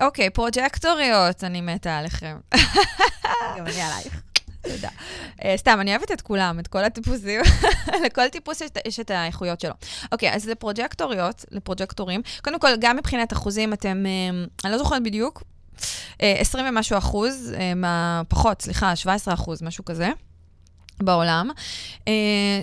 אוקיי, פרוג'קטוריות, אני מתה עליכם. גם אני עלייך. תודה. סתם, אני אוהבת את כולם, את כל הטיפוסים. לכל טיפוס יש את האיכויות שלו. אוקיי, אז לפרוג'קטוריות, לפרוג'קטורים, קודם כל, גם מבחינת אחוזים, אתם, אני לא זוכרת בדיוק, 20% ומשהו, פחות, סליחה, 17%, משהו כזה, בעולם,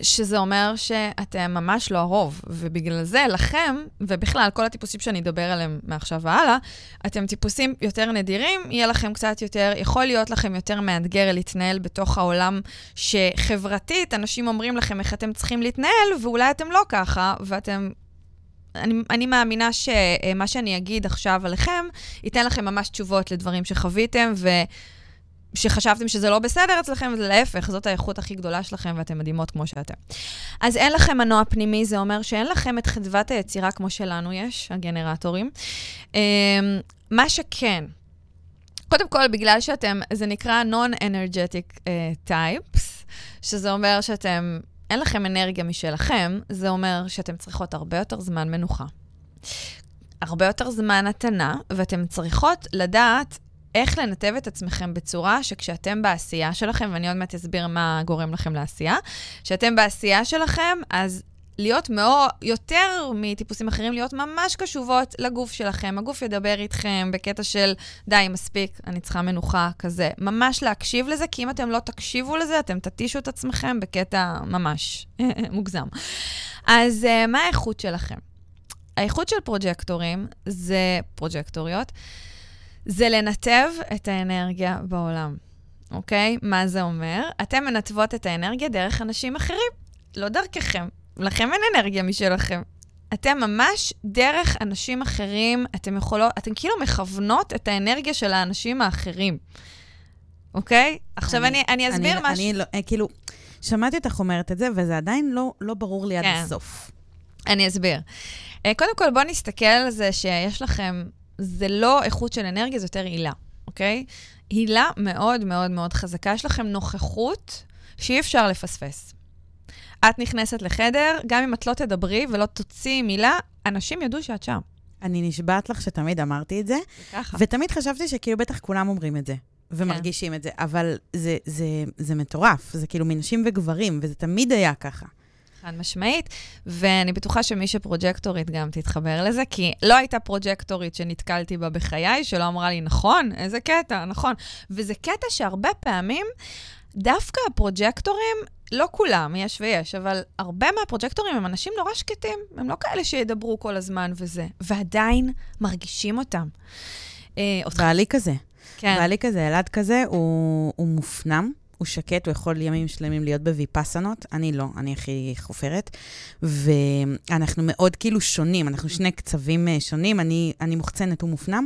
שזה אומר שאתם ממש לא הרוב, ובגלל זה, לכם, ובכלל, כל הטיפוסים שאני אדבר עליהם מעכשיו והלאה, אתם טיפוסים יותר נדירים, יהיה לכם קצת יותר, יכול להיות לכם יותר מאתגר להתנהל בתוך העולם שחברתית, אנשים אומרים לכם איך אתם צריכים להתנהל, ואולי אתם לא ככה, ואתם אני מאמינה שמה שאני אגיד עכשיו עליכם, ייתן לכם ממש תשובות לדברים שחוויתם, שחשבתם שזה לא בסדר אצלכם, וזה להפך, זאת האיכות הכי גדולה שלכם, ואתם מדהימות כמו שאתם. אז אין לכם מנוע פנימי, זה אומר שאין לכם את חדוות היצירה כמו שלנו יש, הגנרטורים. מה שכן, קודם כל, בגלל שאתם, זה נקרא non-energetic types, שזה אומר שאתם, אין לכם אנרגיה משלכם, זה אומר שאתם צריכות הרבה יותר זמן מנוחה. הרבה יותר זמן התנה, ואתם צריכות לדעת איך לנתב את עצמכם בצורה שכשאתם בעשייה שלכם, ואני עוד מעט אסביר מה גורם לכם לעשייה, כשאתם בעשייה שלכם, אז להיות מאוד, יותר מטיפוסים אחרים, להיות ממש קשובות לגוף שלכם, הגוף ידבר איתכם בקטע של די, מספיק, אני צריכה מנוחה כזה, ממש להקשיב לזה, כי אם אתם לא תקשיבו לזה, אתם תתישו את עצמכם בקטע ממש מוגזם. אז מה האיכות שלכם? האיכות של פרוג'קטורים זה פרוג'קטוריות, זה לנתב את האנרגיה בעולם, אוקיי? מה זה אומר? אתם מנתבות את האנרגיה דרך אנשים אחרים, לא דרככם. לכם אין אנרגיה משלכם. אתם ממש דרך אנשים אחרים, אתם כאילו מכוונות את האנרגיה של האנשים האחרים. אוקיי? עכשיו אני אסביר משהו. כאילו, שמעתי אותך אומרת את זה, וזה עדיין לא ברור לי עד הסוף. אני אסביר. קודם כל, בואו נסתכל על זה שיש לכם, זה לא איכות של אנרגיה, זה יותר עילה, אוקיי? עילה מאוד מאוד מאוד חזקה. יש לכם נוכחות שאי אפשר לפספס. את נכנסת לחדר, גם אם את לא תדברי ולא תוציאי מילה, אנשים ידעו שאת שם. אני נשבעת לך שתמיד אמרתי את זה, ותמיד חשבתי שכאילו בטח כולם אומרים את זה, ומרגישים את זה, אבל זה מטורף, זה כאילו מנשים וגברים, וזה תמיד היה ככה. חד משמעית, ואני בטוחה שמי שפרוג'קטורית גם תתחבר לזה, כי לא הייתה פרוג'קטורית שנתקלתי בה בחיי, שלא אמרה לי, נכון, איזה קטע, נכון. וזה קטע שהרבה פעמים, דווקא הפרוג'קטורים, לא כולם, יש ויש, אבל הרבה מהפרוג'קטורים הם אנשים נורא שקטים, הם לא כאלה שידברו כל הזמן וזה, ועדיין מרגישים אותם. בעלי כזה. כן. בעלי כזה, ילד כזה, הוא מופנם. הוא שקט, הוא יכול ימים שלמים להיות בויפסנות, אני לא, אני הכי חופרת, ואנחנו מאוד כאילו שונים, אנחנו שני קצבים שונים, אני מוחצנת, הוא מופנם,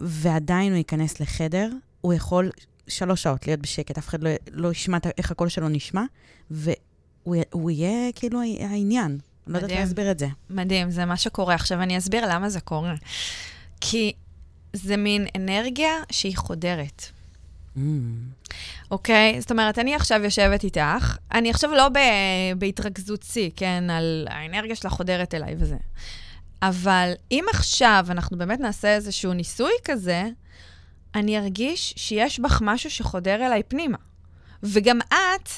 ועדיין הוא ייכנס לחדר, הוא יכול 3 שעות להיות בשקט, אף אחד לא ישמע איך הקול שלו נשמע, והוא יהיה כאילו העניין, לא יודעת להסביר את זה. מדהים, זה מה שקורה. עכשיו אני אסביר למה זה קורה, כי זה מין אנרגיה שהיא חודרת. אוקיי? זאת אומרת, אני עכשיו יושבת איתך, אני עכשיו לא בהתרכזות צי, כן, על האנרגיה שלה חודרת אליי וזה. אבל אם עכשיו אנחנו באמת נעשה איזשהו ניסוי כזה, אני ארגיש שיש בך משהו שחודר אליי פנימה. וגם את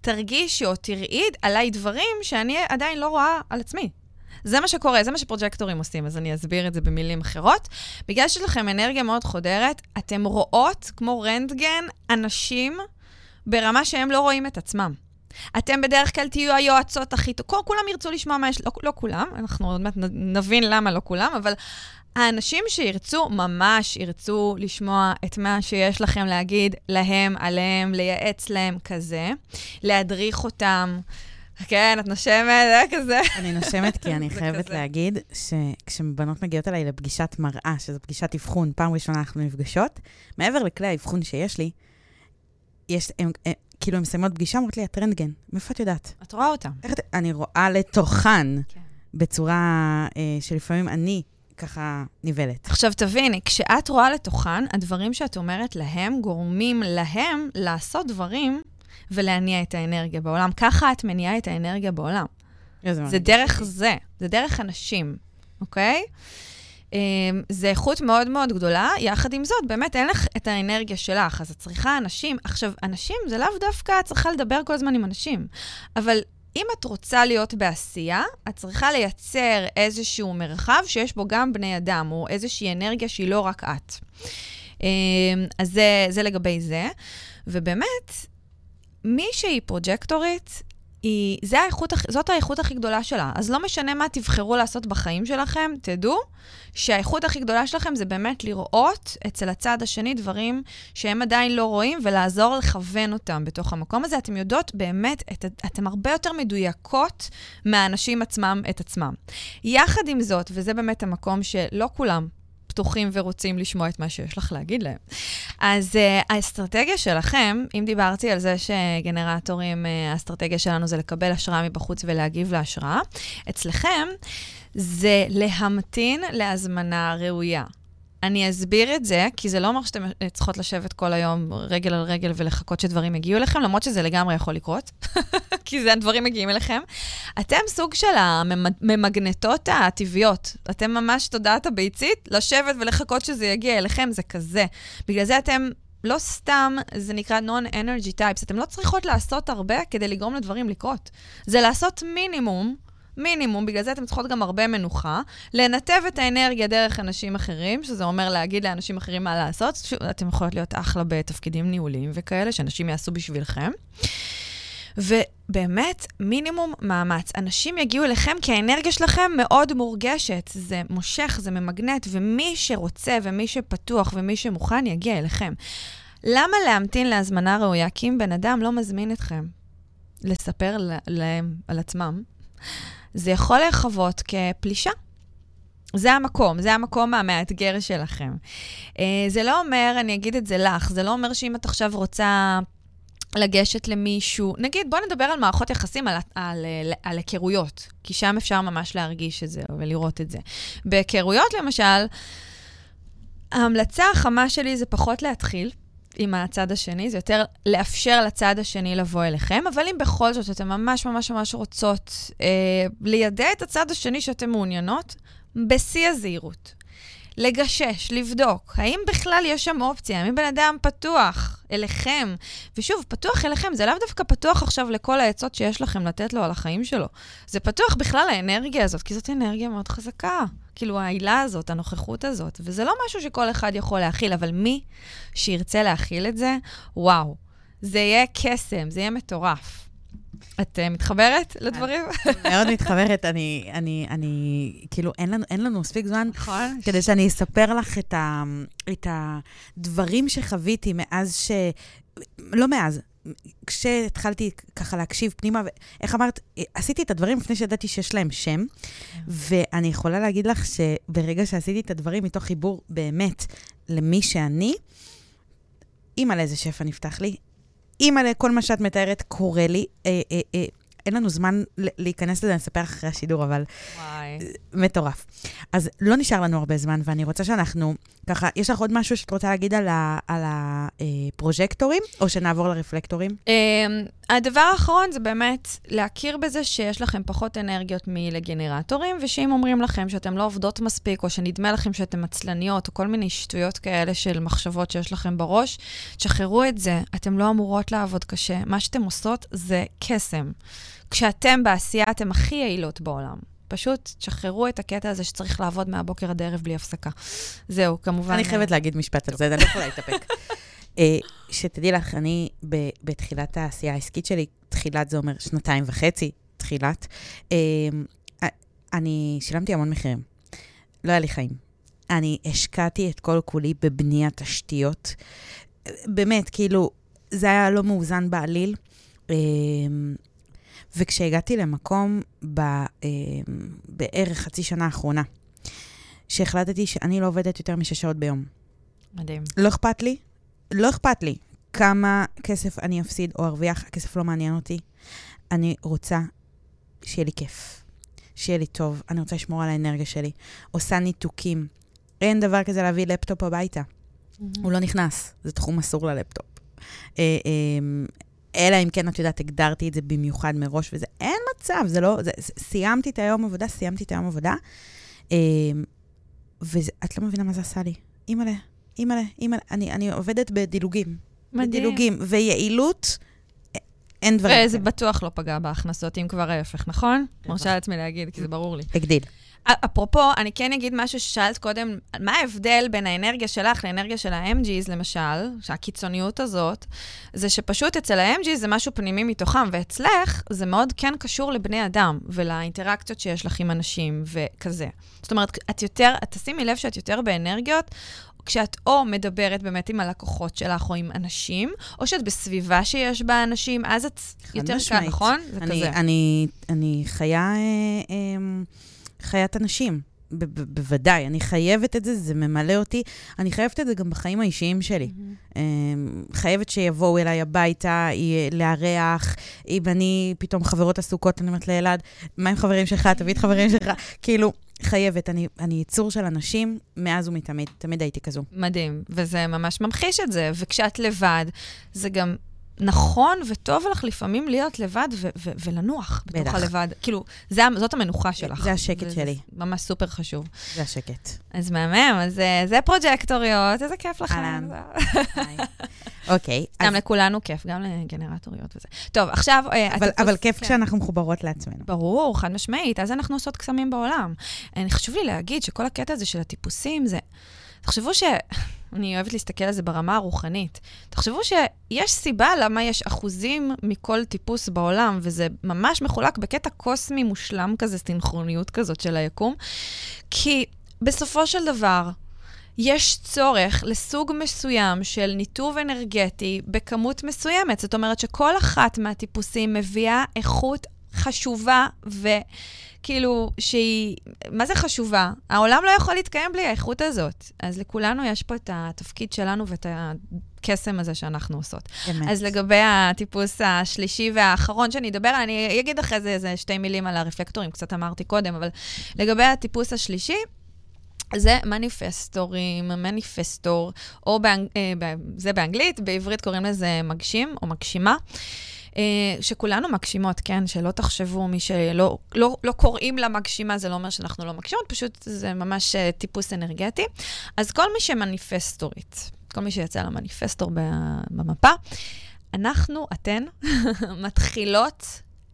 תרגישי או תראי עליי דברים שאני עדיין לא רואה על עצמי. זה מה שקורה, זה מה שפרוג'קטורים עושים, אז אני אסביר את זה במילים אחרות. בגלל שיש לכם אנרגיה מאוד חודרת, אתם רואות כמו רנטגן אנשים ברמה שהם לא רואים את עצמם. אתם בדרך כלל תהיו היועצות הכי טוב, כולם ירצו לשמוע מה יש, לא כולם, אנחנו עוד מעט נבין למה לא כולם, אבל האנשים שירצו, ממש ירצו לשמוע את מה שיש לכם להגיד להם, עליהם, לייעץ להם כזה, להדריך אותם, כן, את נושמת, זה כזה. אני נושמת כי אני חייבת להגיד שכשבנות מגיעות אליי לפגישת מראה, שזו פגישת אבחון, פעם ראשונה אנחנו נפגשות, מעבר לכלי האבחון שיש לי, כאילו הם מסיימות פגישה, אומרות לי, את רנטגן, מאיפה את יודעת? את רואה אותם. אני רואה לתוכן, בצורה שלפעמים אני ככה ניבלת. עכשיו תביני, כשאת רואה לתוכן, הדברים שאת אומרת להם, גורמים להם לעשות דברים, ולהניע את האנרגיה בעולם. ככה את מניעה את האנרגיה בעולם. זה דרך זה. זה דרך אנשים. אוקיי? זה איכות מאוד מאוד גדולה. יחד עם זאת, באמת אין לך את האנרגיה שלך. אז את צריכה אנשים. עכשיו, אנשים זה לאו דווקא, את צריכה לדבר כל הזמן עם אנשים. אבל אם את רוצה להיות בעשייה, את צריכה לייצר איזשהו מרחב שיש בו גם בני אדם, או איזושהי אנרגיה שהיא לא רק את. אז זה לגבי זה. ובאמת, מי שהיא פרוג'קטורית, זאת האיכות הכי גדולה שלה. אז לא משנה מה תבחרו לעשות בחיים שלכם, תדעו שהאיכות הכי גדולה שלכם זה באמת לראות אצל הצד השני דברים שהם עדיין לא רואים, ולעזור לכוון אותם בתוך המקום הזה. אתם יודעות באמת, אתם הרבה יותר מדויקות מהאנשים עצמם את עצמם. יחד עם זאת, וזה באמת המקום שלא כולם פתוחים ורוצים לשמוע את מה שיש לך להגיד להם. אז האסטרטגיה שלכם, אם דיברתי על זה שגנרטורים, האסטרטגיה שלנו זה לקבל השראה מבחוץ ולהגיב להשראה, אצלכם זה להמתין להזמנה ראויה. אני אסביר את זה, כי זה לא אומר שאתם צריכות לשבת כל היום רגל על רגל ולחכות שדברים יגיעו אליכם, למרות שזה לגמרי יכול לקרות, כי זה הדברים מגיעים אליכם. אתם סוג של הממגנטות הטבעיות. אתם ממש תודעת הביצית, לשבת ולחכות שזה יגיע אליכם, זה כזה. בגלל זה אתם לא סתם, זה נקרא non-energy types, אתם לא צריכות לעשות הרבה כדי לגרום לדברים לקרות. זה לעשות מינימום, בגלל זה אתם צריכות גם הרבה מנוחה, לנתב את האנרגיה דרך אנשים אחרים, שזה אומר להגיד לאנשים אחרים מה לעשות, אתם יכולות להיות אחלה בתפקידים ניהוליים וכאלה, שאנשים יעשו בשבילכם. ובאמת, מינימום מאמץ. אנשים יגיעו אליכם, כי האנרגיה שלכם מאוד מורגשת, זה מושך, זה ממגנט, ומי שרוצה, ומי שפתוח, ומי שמוכן יגיע אליכם. למה להמתין להזמנה ראויה? כי אם בן אדם לא מזמין אתכם לספר להם על עצמם, זה יכול להיחוות כפלישה. זה המקום המאתגר שלכם. זה לא אומר, אני אגיד את זה לך, זה לא אומר שאם את עכשיו רוצה לגשת למישהו, נגיד, בוא נדבר על מערכות יחסים, על היכרויות, כי שם אפשר ממש להרגיש את זה ולראות את זה. בהיכרויות למשל, ההמלצה החמה שלי זה פחות להתחיל עם הצד השני, זה יותר לאפשר לצד השני לבוא אליכם, אבל אם בכל זאת אתם ממש ממש ממש רוצות לידע את הצד השני שאתם מעוניינות, בשיא הזהירות. לגשש, לבדוק, האם בכלל יש שם אופציה, האם בן אדם פתוח אליכם, ושוב, פתוח אליכם, זה לאו דווקא פתוח עכשיו לכל העצות שיש לכם לתת לו על החיים שלו, זה פתוח בכלל לאנרגיה הזאת, כי זאת אנרגיה מאוד חזקה, כאילו העילה הזאת, הנוכחות הזאת, וזה לא משהו שכל אחד יכול להכיל, אבל מי שירצה להכיל את זה, וואו, זה יהיה קסם, זה יהיה מטורף. את מתחברת לדברים? מאוד מתחברת, אני, כאילו, אין לנו מספיק זמן, כדי שאני אספר לך את הדברים שחוויתי מאז ש... לא מאז, כשהתחלתי ככה להקשיב פנימה, איך אמרת, עשיתי את הדברים לפני שידעתי שיש להם שם, ואני יכולה להגיד לך שברגע שעשיתי את הדברים מתוך חיבור באמת למי שאני, אימא לאיזה שפע נפתח לי, אם עלי כל מה שאת מתארת קורה לי, אין לנו זמן להיכנס לזה, אני אספר אחרי השידור, אבל מטורף. אז לא נשאר לנו הרבה זמן, ואני רוצה שאנחנו, ככה, יש לך עוד משהו שאת רוצה להגיד על הפרוז'קטורים, או שנעבור לרפלקטורים? הדבר האחרון זה באמת להכיר בזה שיש לכם פחות אנרגיות מלגנרטורים, ושאם אומרים לכם שאתם לא עובדות מספיק, או שנדמה לכם שאתם מצלניות, או כל מיני שטויות כאלה של מחשבות שיש לכם בראש, תשחררו את זה, אתם לא אמורות לעבוד קשה. מה שאתם עושות זה קסם. כשאתם בעשייה, אתם הכי יעילות בעולם. פשוט תשחררו את הקטע הזה שצריך לעבוד מהבוקר עד הערב בלי הפסקה. זהו, כמובן... אני חייבת להגיד משפט על זה, אני לא יכולה להתאפק. שתדעי לך, אני בתחילת העשייה העסקית שלי, תחילת זה אומר 2.5 שנים, תחילת, אני שילמתי המון מחירים. לא היה לי חיים. אני השקעתי את כל כולי בבניית תשתיות. באמת, כאילו, זה היה לא מאוזן בעליל. וכשהגעתי למקום בערך חצי שנה האחרונה, שהחלטתי שאני לא עובדת יותר מ6 שעות ביום. מדהים. לא אכפת לי כמה כסף אני אפסיד או ארוויח, הכסף לא מעניין אותי. אני רוצה שיהיה לי כיף, שיהיה לי טוב, אני רוצה לשמור על האנרגיה שלי. עושה ניתוקים. אין דבר כזה להביא לפטופ הביתה. הוא לא נכנס, זה תחום אסור ללפטופ. אלא אם כן, את יודעת, הגדרתי את זה במיוחד מראש, וזה אין מצב, זה לא, סיימתי את היום עבודה, ואת לא מבינה מה זה עשה לי. אימאלה, אני עובדת בדילוגים. מדהים. בדילוגים, ויעילות, אין דברים. וזה בטוח לא פגע בהכנסות, אם כבר ההפך, נכון? מרשה לעצמי להגיד, כי זה ברור לי. הגדיל. אפרופו, אני כן אגיד משהו ששאלת קודם, מה ההבדל בין האנרגיה שלך לאנרגיה של ה-MGs, למשל, שהקיצוניות הזאת, זה שפשוט אצל ה-MGs זה משהו פנימי מתוכם, ואצלך זה מאוד כן קשור לבני אדם, ולאינטראקציות שיש לך עם אנשים וכזה. זאת אומרת, את תשימי לב שאת יותר באנרגיות, כשאת או מדברת באמת עם הלקוחות שלך או עם אנשים, או שאת בסביבה שיש בה אנשים, אז את יותר כאן, נכון? זה כזה. אני חיה... חיית אנשים, בוודאי, אני חייבת את זה, זה ממלא אותי, אני חייבת את זה גם בחיים האישיים שלי. חייבת שיבואו אליי הביתה, להריח, אם אני פתאום חברות עסוקות, אני אומרת לילד, מה עם חברים שלך, תביא את חברים שלך, כאילו, חייבת, אני ייצור של אנשים, מאז ומתמיד, תמיד הייתי כזו. מדהים, וזה ממש ממחיש את זה, וכשאת לבד, זה גם... נכון וטוב לך לפעמים להיות לבד ולנוח בתוך הלבד. כאילו, זאת המנוחה שלך. זה השקט שלי. ממש סופר חשוב. זה השקט. אז מהמם, אז זה פרוג'קטוריות, איזה כיף לכם. אוקיי. גם לכולנו כיף, גם לגנרטוריות וזה. טוב, עכשיו... אבל כיף כשאנחנו מחוברות לעצמנו. ברור, חד משמעית. אז אנחנו עושות קסמים בעולם. חשוב לי להגיד שכל הקטע הזה של הטיפוסים זה... תחשבו ש... אני אוהבת להסתכל על זה ברמה הרוחנית. תחשבו שיש סיבה למה יש אחוזים מכל טיפוס בעולם, וזה ממש מחולק בקטע קוסמי מושלם כזה, סינכרוניות כזאת של היקום, כי בסופו של דבר, יש צורך לסוג מסוים של ניתוב אנרגטי בכמות מסוימת. זאת אומרת שכל אחת מהטיפוסים מביאה איכות חשובה וכאילו שהיא, מה זה חשובה? העולם לא יכול להתקיים בלי האיכות הזאת. אז לכולנו יש פה את התפקיד שלנו ואת הקסם הזה שאנחנו עושות. באמת. אז לגבי הטיפוס השלישי והאחרון שאני אדבר, אני אגיד אחרי זה איזה שתי מילים על הרפלקטורים, קצת אמרתי קודם, אבל לגבי הטיפוס השלישי, זה מניפסטורים, מניפסטור, או זה באנגלית, בעברית קוראים לזה מגשים או מגשימה, שכולנו מגשימות, כן, שלא תחשבו מי שלא לא קוראים לה מגשימה, זה לא אומר שאנחנו לא מגשימות, פשוט זה ממש טיפוס אנרגטי. אז כל מי שמניפסטורית, כל מי שיצא לה מניפסטור במפה, אנחנו, אתן, מתחילות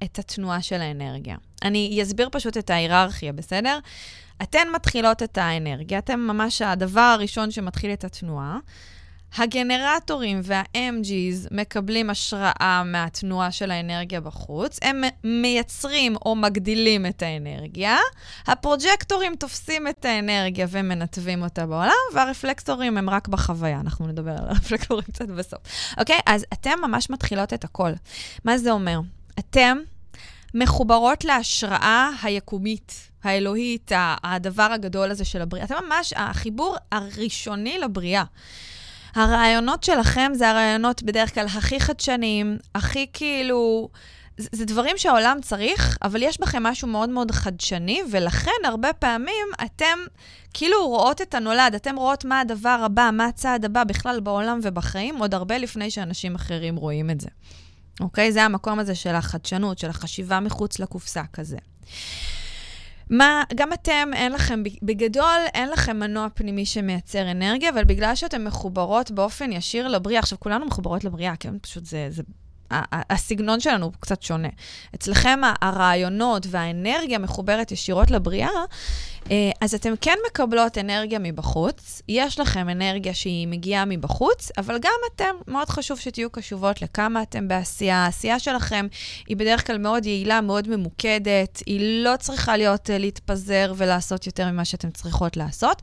את התנועה של האנרגיה. אני אסביר פשוט את ההיררכיה, בסדר? אתן מתחילות את האנרגיה, אתן ממש הדבר הראשון שמתחיל את התנועה. הגנרטורים וה-MGs מקבלים השראה מהתנועה של האנרגיה בחוץ, הם מייצרים או מגדילים את האנרגיה, הפרוג'קטורים תופסים את האנרגיה ומנתבים אותה בעולם, והרפלקטורים הם רק בחוויה, אנחנו נדבר על הרפלקטורים קצת בסוף. אוקיי? אז אתן ממש מתחילות את הכל. מה זה אומר? אתן מחוברות להשראה היקומית, האלוהית, הדבר הגדול הזה של הבריאה. אתם ממש, החיבור הראשוני לבריאה. הרעיונות שלכם זה הרעיונות בדרך כלל הכי חדשניים, הכי כאילו, זה דברים שהעולם צריך, אבל יש בכם משהו מאוד מאוד חדשני, ולכן הרבה פעמים אתם כאילו רואות את הנולד, אתם רואות מה הדבר הבא, מה הצעד הבא בכלל בעולם ובחיים, עוד הרבה לפני שאנשים אחרים רואים את זה. אוקיי? זה המקום הזה של החדשנות, של החשיבה מחוץ לקופסה כזה. מה, גם אתם, אין לכם, בגדול, אין לכם מנוע פנימי שמייצר אנרגיה, אבל בגלל שאתם מחוברות באופן ישיר לבריאה, עכשיו כולנו מחוברות לבריאה, כן? פשוט זה הסגנון שלנו הוא קצת שונה. אצלכם הרעיונות והאנרגיה מחוברת ישירות לבריאה, אז אתם כן מקבלות אנרגיה מבחוץ, יש לכם אנרגיה שהיא מגיעה מבחוץ, אבל גם אתם, מאוד חשוב שתהיו קשובות לכמה אתם בעשייה. העשייה שלכם היא בדרך כלל מאוד יעילה, מאוד ממוקדת, היא לא צריכה להיות להתפזר ולעשות יותר ממה שאתם צריכות לעשות.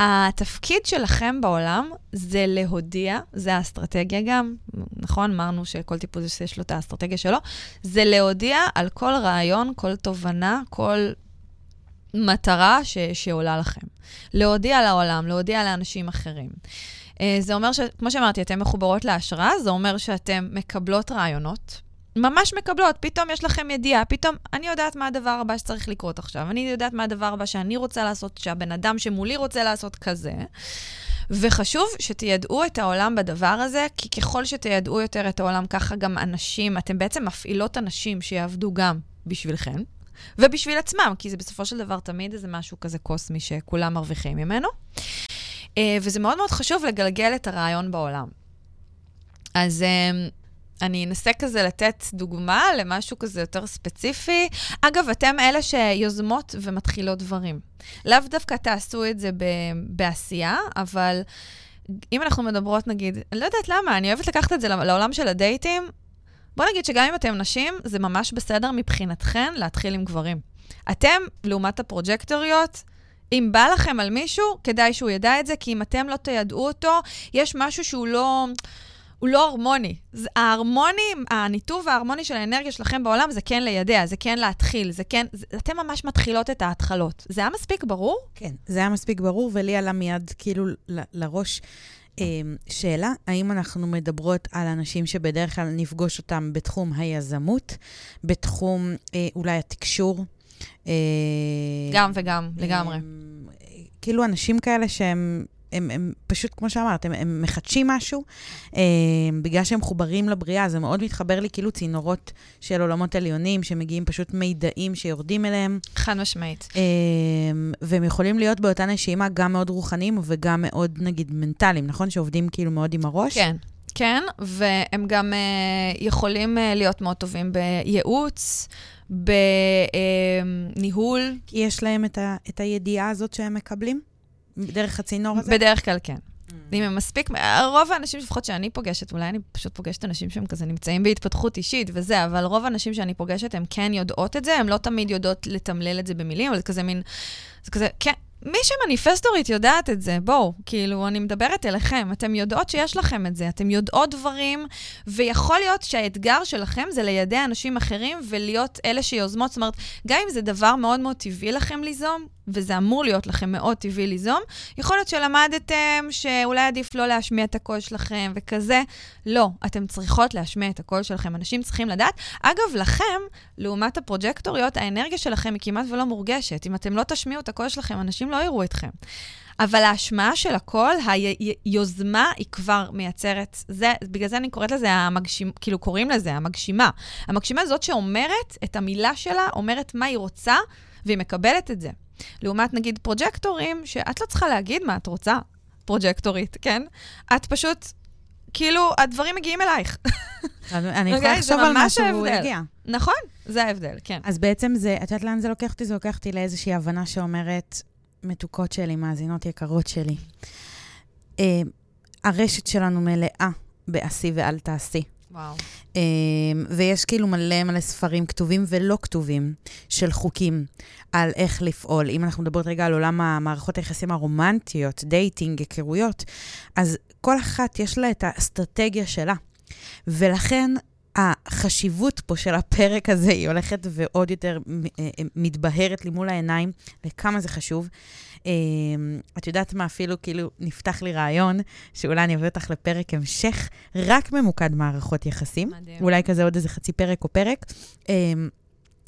התפקיד שלכם בעולם זה להודיע, זה האסטרטגיה גם, נכון? אמרנו שכל טיפוס יש לו את האסטרטגיה שלו, זה להודיע על כל רעיון, כל תובנה, כל מטרה שעולה לכם. להודיע לעולם, להודיע לאנשים אחרים. זה אומר שכמו שאמרתי, אתם מחוברות להשראה, זה אומר שאתם מקבלות רעיונות, ממש מקבלות, פתאום יש לכם ידיעה, פתאום אני יודעת מה הדבר הבא שצריך לקרות עכשיו, אני יודעת מה הדבר הבא שאני רוצה לעשות, שהבן אדם שמולי רוצה לעשות כזה, וחשוב שתידעו את העולם בדבר הזה, כי ככל שתידעו יותר את העולם, ככה גם אנשים, אתם בעצם מפעילות אנשים שיעבדו גם בשבילכם, ובשביל עצמם, כי זה בסופו של דבר תמיד איזה משהו כזה קוסמי שכולם מרוויחים ממנו, וזה מאוד מאוד חשוב לגלגל את הרעיון בעולם. אז אני אנסה כזה לתת דוגמה למשהו כזה יותר ספציפי. אגב, אתם אלה שיוזמות ומתחילות דברים. לאו דווקא תעשו את זה בעשייה, אבל אם אנחנו מדברות, נגיד, אני לא יודעת למה, אני אוהבת לקחת את זה לעולם של הדייטים. בואו נגיד שגם אם אתם נשים, זה ממש בסדר מבחינתכן להתחיל עם גברים. אתם, לעומת הפרוג'קטוריות, אם בא לכם על מישהו, כדאי שהוא ידע את זה, כי אם אתם לא תידעו אותו, יש משהו שהוא לא... הוא לא הרמוני. הניתוב ההרמוני של האנרגיה שלכם בעולם זה כן לידע, זה כן להתחיל, זה כן... אתם ממש מתחילות את ההתחלות. זה היה מספיק ברור? כן, זה היה מספיק ברור, ולי עלה מיד כאילו לראש שאלה, האם אנחנו מדברות על אנשים שבדרך כלל נפגוש אותם בתחום היזמות, בתחום אולי התקשור? גם וגם, לגמרי. כאילו אנשים כאלה שהם... הם פשוט, כמו שאמרת, הם מחדשים משהו, בגלל שהם חוברים לבריאה, זה מאוד מתחבר לי כאילו צינורות של עולמות עליונים, שמגיעים פשוט מידעים שיורדים אליהם. חד משמעית. והם יכולים להיות באותה נשימה גם מאוד רוחניים, וגם מאוד, נגיד, מנטליים, נכון? שעובדים כאילו מאוד עם הראש. כן. כן, והם גם יכולים להיות מאוד טובים בייעוץ, בניהול. יש להם את הידיעה הזאת שהם מקבלים? בדרך הצינור הזה? בדרך כלל כן. אם הם מספיק, רוב האנשים, לפחות שאני פוגשת, אולי אני פשוט פוגשת אנשים שהם כזה נמצאים בהתפתחות אישית וזה, אבל רוב האנשים שאני פוגשת, הם כן יודעות את זה, הם לא תמיד יודעות לתמלל את זה במילים, אבל זה כזה מין, זה כזה, כן, מי שמניפסטורית יודעת את זה, בואו, כאילו, אני מדברת אליכם, אתם יודעות שיש לכם את זה, אתם יודעות דברים, ויכול להיות שהאתגר שלכם זה לידי אנשים אחרים, ולהיות אלה שיוזמות, זאת אומרת, גם אם זה דבר מאוד מאוד טבעי לכם ליזום, וזה אמור להיות לכם מאוד טבעי ליזום, יכול להיות שלמדתם שאולי עדיף לא להשמיע את הקול שלכם, וכזה, לא, אתם צריכות להשמיע את הקול שלכם, אנשים צריכים לדעת. אגב, לכם, לעומת הפרוג'קטוריות, האנרגיה שלכם היא כמעט ולא מורגשת. אם אתם לא תשמיעו את הקול שלכם, אנשים לא יראו אתכם. אבל ההשמעה של הקול, היוזמה היא כבר מייצרת, זה, בגלל זה אני קוראת לזה, כאילו קוראים לזה, המגשימה. המגשימה זאת שאומרת את המילה שלה, אומרת מה היא רוצה, והיא מקבלת את זה. לעומת נגיד פרוג'קטורים, שאת לא צריכה להגיד מה את רוצה, פרוג'קטורית, כן? את פשוט, כאילו, הדברים מגיעים אלייך. אני יכולה לחשוב על משהו והוא יגיע. נכון, זה ההבדל, כן. אז בעצם זה, את יודעת לאן זה לוקחתי? זה לוקחתי לאיזושהי הבנה שאומרת, מתוקות שלי, מאזינות יקרות שלי. הרשת שלנו מלאה בעשי ואל תעשי. וואו. ויש כאילו מלא מלא ספרים כתובים ולא כתובים של חוקים על איך לפעול. אם אנחנו מדברות רגע על עולם המערכות היחסים הרומנטיות, דייטינג, היכרויות, אז כל אחת יש לה את האסטרטגיה שלה. ולכן החשיבות פה של הפרק הזה היא הולכת ועוד יותר מתבהרת לי מול העיניים לכמה זה חשוב. את יודעת מה, אפילו כאילו נפתח לי רעיון, שאולי אני אביא אותך לפרק המשך, רק ממוקד מערכות יחסים. מדהים. אולי כזה עוד איזה חצי פרק או פרק.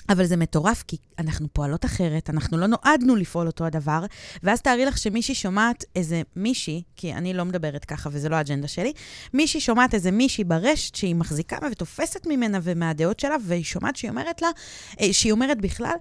אבל זה מטורף, כי אנחנו פועלות אחרת, אנחנו לא נועדנו לפעול אותו הדבר, ואז תארי לך שמישהי שומעת איזה מישהי, כי אני לא מדברת ככה וזה לא האג'נדה שלי, מישהי שומעת איזה מישהי ברשת שהיא מחזיקה ותופסת ממנה ומהדעות שלה, והיא שומעת שהיא אומרת לה, שהיא אומרת בכלל,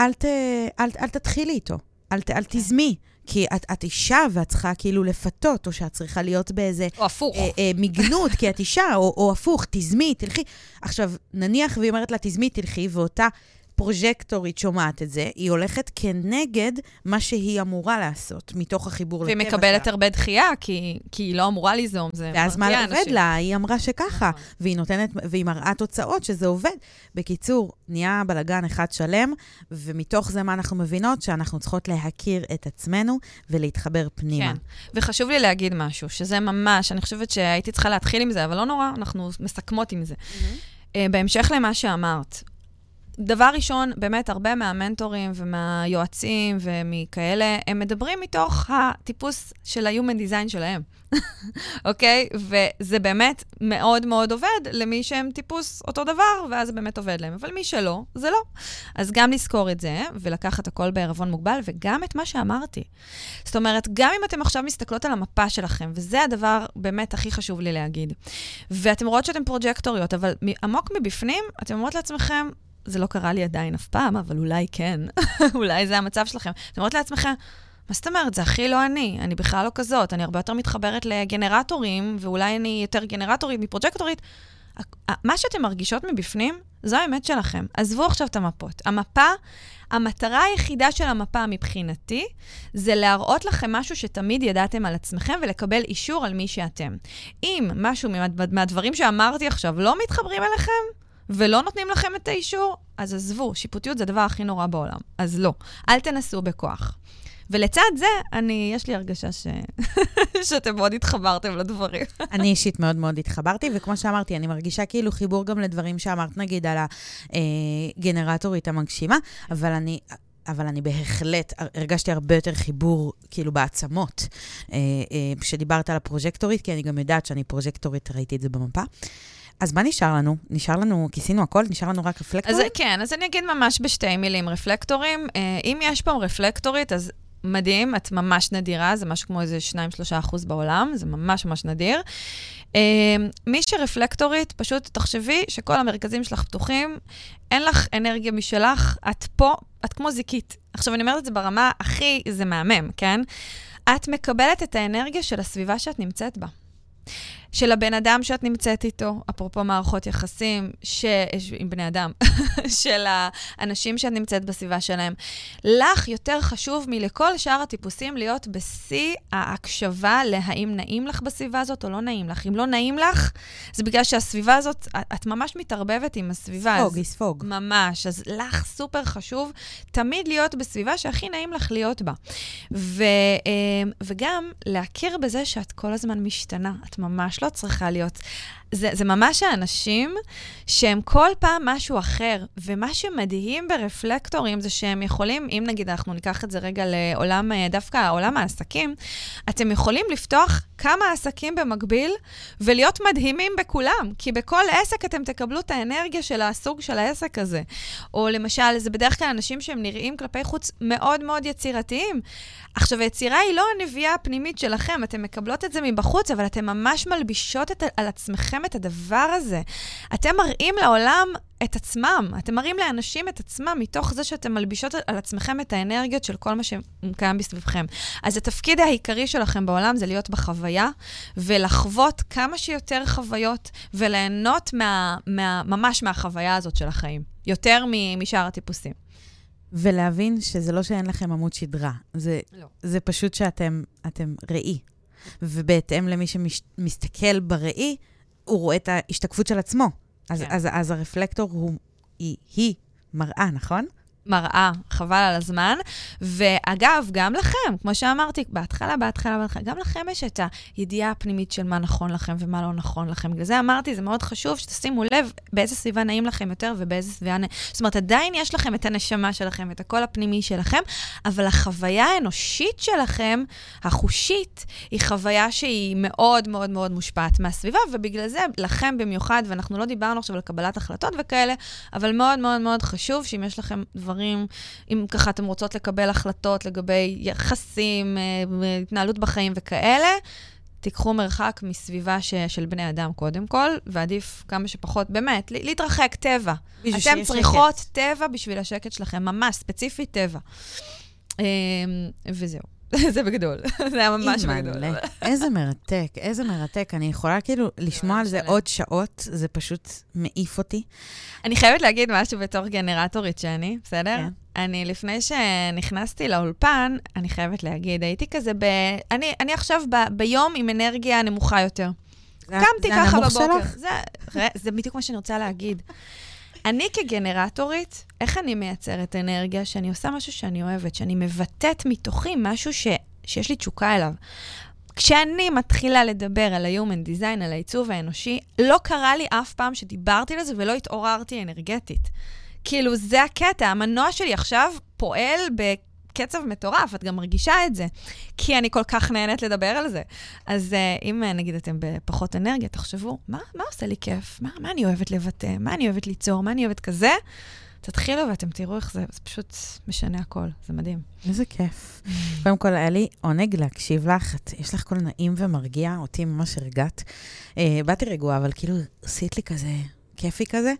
אל תתחילי איתו, אל תזמי. כי את אישה ואת צריכה כאילו לפתות, או שאת צריכה להיות באיזה... או הפוך. מגנות, כי את אישה, או הפוך, תזמי, תלכי. עכשיו, נניח והיא אומרת לה, תזמי, תלכי, ואותה פרוג'קטורית שומעת את זה, היא הולכת כנגד מה שהיא אמורה לעשות, מתוך החיבור לטבע. והיא מקבלת הרבה דחייה, כי היא לא אמורה ליזום. ואז מה לעבד לה? היא אמרה שככה, והיא נותנת, והיא מראה תוצאות שזה עובד. בקיצור, נהיה בלגן אחד שלם, ומתוך זה מה אנחנו מבינות? שאנחנו צריכות להכיר את עצמנו, ולהתחבר פנימה. כן, וחשוב לי להגיד משהו, שזה ממש, אני חושבת שהייתי צריכה להתחיל עם זה, אבל לא נורא, אנחנו מסכמות עם זה. בהמשך למה שאמרת, דבר ראשון, באמת הרבה מהמנטורים ומהיועצים ומכאלה, הם מדברים מתוך הטיפוס של ה-Human Design שלהם. אוקיי? וזה באמת מאוד מאוד עובד למי שהם טיפוס אותו דבר, ואז זה באמת עובד להם. אבל מי שלא, זה לא. אז גם לזכור את זה, ולקחת הכל בערבון מוגבל, וגם את מה שאמרתי. זאת אומרת, גם אם אתם עכשיו מסתכלות על המפה שלכם, וזה הדבר באמת הכי חשוב לי להגיד, ואתם רואות שאתם פרוג'קטוריות, אבל עמוק מבפנים, אתם אומרות לעצמכם, זה לא קרה לי עדיין אף פעם, אבל אולי כן. אולי זה המצב שלכם. אתם אומרות לעצמכם, מה זאת אומרת? זה הכי לא אני. אני בכלל לא כזאת. אני הרבה יותר מתחברת לגנרטורים, ואולי אני יותר גנרטורית מפרוג'קטורית. מה שאתם מרגישות מבפנים, זו האמת שלכם. עזבו עכשיו את המפות. המפה, המטרה היחידה של המפה מבחינתי, זה להראות לכם משהו שתמיד ידעתם על עצמכם, ולקבל אישור על מי שאתם. אם משהו מהדברים שאמרתי עכשיו לא מתחברים אליכם, ולא נותנים לכם את האישור, אז עזבו, שיפוטיות זה הדבר הכי נורא בעולם. אז לא, אל תנסו בכוח. ולצד זה, יש לי הרגשה שאתם מאוד התחברתם לדברים. אני אישית מאוד מאוד התחברתי, וכמו שאמרתי, אני מרגישה כאילו חיבור גם לדברים שאמרת, נגיד, על הגנרטורית המגשימה, אבל אני בהחלט הרגשתי הרבה יותר חיבור, כאילו, בעצמות, שדיברת על הפרוג'קטורית, כי אני גם יודעת שאני פרוג'קטורית, ראיתי את זה במפה. אז מה נשאר לנו? נשאר לנו, כיסינו הכל, נשאר לנו רק רפלקטורים? אז כן, אז אני אגיד ממש בשתי מילים רפלקטורים. אם יש פה רפלקטורית, אז מדהים, את ממש נדירה, זה משהו כמו איזה 2-3% בעולם, זה ממש ממש נדיר. מי שרפלקטורית, פשוט תחשבי שכל המרכזים שלך פתוחים, אין לך אנרגיה משלך, את פה, את כמו זיקית. עכשיו אני אומרת את זה ברמה הכי, זה מהמם, כן? את מקבלת את האנרגיה של הסביבה שאת נמצאת בה. של הבן אדם שאת נמצאת איתו, אפרופו מערכות יחסים, עם בני אדם, של האנשים שאת נמצאת בסביבה שלהם. לך יותר חשוב מלכל שאר הטיפוסים להיות בשיא ההקשבה להאם נעים לך בסביבה הזאת או לא נעים לך. אם לא נעים לך, זה בגלל שהסביבה הזאת, את ממש מתערבבת עם הסביבה. ספוג, היא ספוג. ממש, אז לך סופר חשוב תמיד להיות בסביבה שהכי נעים לך להיות בה. וגם להכיר בזה שאת כל הזמן משתנה, את ממש לא צריכה להיות. זה ממש האנשים שהם כל פעם משהו אחר, ומה שמדהים ברפלקטורים זה שהם יכולים, אם נגיד אנחנו ניקח את זה רגע לעולם, דווקא עולם העסקים, אתם יכולים לפתוח כמה עסקים במקביל, ולהיות מדהימים בכולם, כי בכל עסק אתם תקבלו את האנרגיה של הסוג של העסק הזה. או למשל, זה בדרך כלל אנשים שהם נראים כלפי חוץ מאוד מאוד יצירתיים. עכשיו, יצירה היא לא הנביאה הפנימית שלכם, אתם מקבלות את זה מבחוץ, אבל אתם ממש מלבישות על עצמכם את הדבר הזה. אתם מראים לעולם את עצמם, אתם מראים לאנשים את עצמם, מתוך זה שאתם מלבישות על עצמכם את האנרגיות של כל מה שקיים בסביבכם. אז התפקיד העיקרי שלכם בעולם זה להיות בחוויה, ולחוות כמה שיותר חוויות, וליהנות ממש מהחוויה הזאת של החיים. יותר משאר הטיפוסים. ולהבין שזה לא שאין לכם עמוד שדרה. זה פשוט שאתם ראי. ובהתאם למי שמסתכל בראי, הוא רואה את ההשתקפות של עצמו. אז הרפלקטור היא מראה, נכון? מראה, חבל על הזמן. ואגב, גם לכם, כמו שאמרתי, בהתחלה, גם לכם יש את הידיעה הפנימית של מה נכון לכם ומה לא נכון לכם. בגלל זה אמרתי, זה מאוד חשוב שתשימו לב באיזה סביבה נעים לכם יותר ובאיזה סביבה נעים. זאת אומרת, עדיין יש לכם את הנשמה שלכם, את הקול הפנימי שלכם, אבל החוויה האנושית שלכם, החושית, היא חוויה שהיא מאוד מאוד מאוד מושפעת מהסביבה, ובגלל זה לכם במיוחד, ואנחנו לא דיברנו עכשיו על קבלת החלטות וכאלה, אבל מאוד מאוד מאוד חשוב שאם יש לכם דברים, אם ככה אתם רוצות לקבל החלטות לגבי יחסים, התנהלות בחיים וכאלה, תיקחו מרחק מסביבה של בני אדם קודם כל, ועדיף כמה שפחות, באמת, להתרחק טבע. אתם צריכות שקט. טבע בשביל השקט שלכם, ממש, ספציפית טבע. וזהו. זה בגדול, זה היה ממש בגדול. איזה מרתק, איזה מרתק. אני יכולה כאילו לשמוע על זה עוד שעות, זה פשוט מעיף אותי. אני חייבת להגיד משהו בתור גנרטורית שאני, בסדר? כן. אני לפני שנכנסתי לאולפן, אני חייבת להגיד, הייתי כזה אני עכשיו ביום עם אנרגיה נמוכה יותר. קמתי ככה בבוקר. זה בדיוק מה שאני רוצה להגיד. אני כגנרטורית, איך אני מייצרת אנרגיה שאני עושה משהו שאני אוהבת, שאני מבטאת מתוכי משהו שיש לי תשוקה אליו. כשאני מתחילה לדבר על ה-Human Design, על העיצוב האנושי, לא קרה לי אף פעם שדיברתי לזה ולא התעוררתי אנרגטית. כאילו זה הקטע, המנוע שלי עכשיו פועל בקצב מטורף, את גם מרגישה את זה, כי אני כל כך נהנית לדבר על זה. אז אם נגיד אתם בפחות אנרגיה, תחשבו, מה עושה לי כיף? מה אני אוהבת לבטא? מה אני אוהבת ליצור? מה אני אוהבת כזה? תתחילו ואתם תראו איך זה פשוט משנה הכל, זה מדהים. איזה כיף. קודם כל, היה לי עונג להקשיב לך, יש לך כל נעים ומרגיע, אותי ממש הרגעת. באתי רגועה, אבל כאילו עשית לי כזה, כיפי כזה.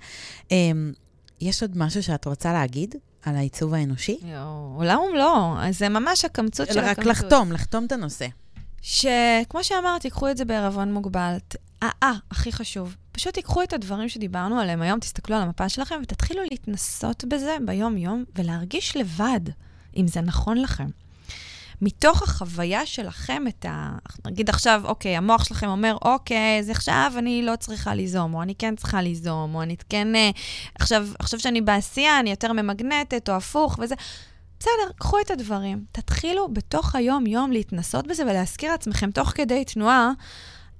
יש עוד משהו שאת רוצה להגיד? על העיצוב האנושי? אולי לא, זה ממש הקמצות של הקמצות. רק לחתום את הנושא. שכמו שאמרתי, תיקחו את זה בערבון מוגבל. הכי חשוב. פשוט תיקחו את הדברים שדיברנו עליהם היום, תסתכלו על המפה שלכם, ותתחילו להתנסות בזה ביום-יום, ולהרגיש לבד, אם זה נכון לכם. מתוך החוויה שלכם, נגיד עכשיו, אוקיי, המוח שלכם אומר, אוקיי, זה עכשיו אני לא צריכה ליזום, או אני כן צריכה ליזום, או אני כן, עכשיו שאני בעשייה, אני יותר ממגנטת, או הפוך, וזה. בסדר, קחו את הדברים. תתחילו בתוך היום-יום להתנסות בזה, ולהזכיר לעצמכם תוך כדי תנועה,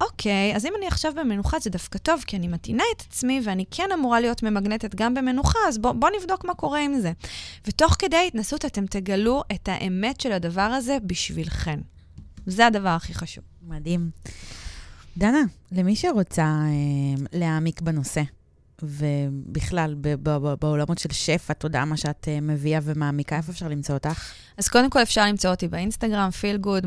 אוקיי, אז אם אני עכשיו במנוחה, זה דווקא טוב, כי אני מתאינה את עצמי, ואני כן אמורה להיות ממגנטת גם במנוחה, אז בוא נבדוק מה קורה עם זה. ותוך כדי התנסות, אתם תגלו את האמת של הדבר הזה בשבילכן. זה הדבר הכי חשוב. מדהים. דנה, למי שרוצה להעמיק בנושא, ובכלל בעולמות של שפע, תודה מה שאת מביאה ומעמיקה, איפה אפשר למצוא אותך? אז קודם כל אפשר למצוא אותי באינסטגרם, Feel Good,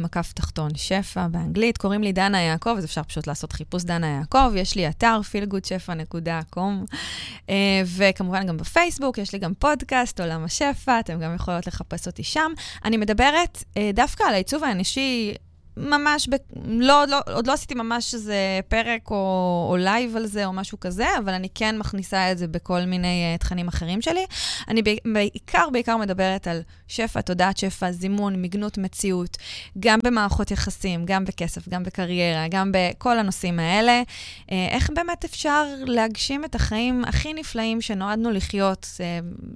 _שפע, באנגלית, קוראים לי דנה יעקב, אז אפשר פשוט לעשות חיפוש דנה יעקב, יש לי אתר, feelgoodsheffa.com, וכמובן גם בפייסבוק, יש לי גם פודקאסט, עולם השפע, אתם גם יכולות לחפש אותי שם. אני מדברת דווקא על העיצוב האנושי, ממש, עוד לא עשיתי ממש איזה פרק או לייב על זה או משהו כזה, אבל אני כן מכניסה את זה בכל מיני תכנים אחרים שלי. אני בעיקר מדברת על שפע, תודעת שפע, זימון, מגנות מציאות, גם במערכות יחסים, גם בכסף, גם בקריירה, גם בכל הנושאים האלה. איך באמת אפשר להגשים את החיים הכי נפלאים שנועדנו לחיות,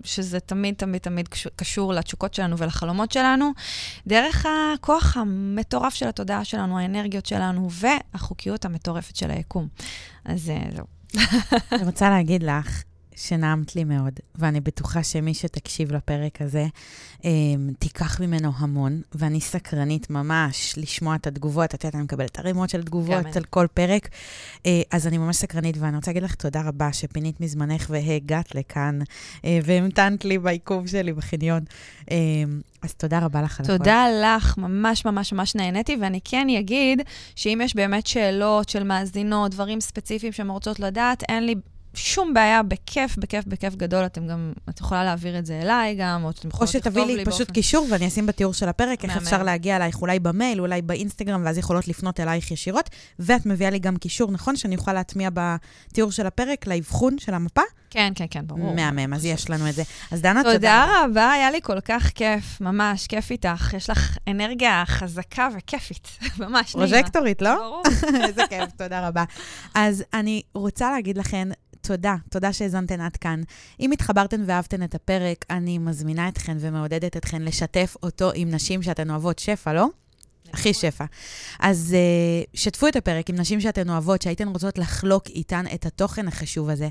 שזה תמיד תמיד תמיד קשור לתשוקות שלנו ולחלומות שלנו, דרך הכוח המטורף של התודעה שלנו, האנרגיות שלנו, והחוקיות המטורפת של היקום. אז זהו. אני רוצה להגיד לך, שנעמת לי מאוד, ואני בטוחה שמי שתקשיב לפרק הזה, תיקח ממנו המון, ואני סקרנית ממש לשמוע את התגובות, את יודעת, אני מקבלת הרימות של תגובות על כל פרק, אז אני ממש סקרנית, ואני רוצה להגיד לך תודה רבה, שפינית מזמנך והגעת לכאן, והמתנת לי בעיכוב שלי בחניון, אז תודה רבה לך על הכל. תודה לך, ממש ממש ממש נהניתי, ואני כן אגיד, שאם יש באמת שאלות של מאזינות, דברים ספציפיים שהן רוצות לדעת, אין לי שום בעיה, בכיף, בכיף, בכיף גדול. את יכולה להעביר את זה אליי גם, או שתביא לי פשוט קישור, ואני אשים בתיאור של הפרק, איך אפשר להגיע אלייך, אולי במייל, אולי באינסטגרם, ואז יכולות לפנות אלייך ישירות, ואת מביאה לי גם קישור, נכון? שאני יכולה להטמיע בתיאור של הפרק, לאבחון של המפה? כן, כן, כן, ברור. מהמם, אז יש לנו את זה. אז דנה, תודה רבה, היה לי כל כך כיף, ממש, כיף איתך. יש לך אנרגיה חזקה וכיפית, ממש. פרוז'קטורית, לא? ברור. איזה כיף, תודה רבה. אז אני רוצה להגיד לכן, תודה, תודה שהזנתן עד כאן. אם התחברתן ואהבתן את הפרק, אני מזמינה אתכן ומעודדת אתכן לשתף אותו עם נשים שאתן אוהבות שפע, לא? הכי שפע. אז שתפו את הפרק עם נשים שאתן אוהבות, שהייתן רוצות לחלוק איתן את התוכן החשוב הזה.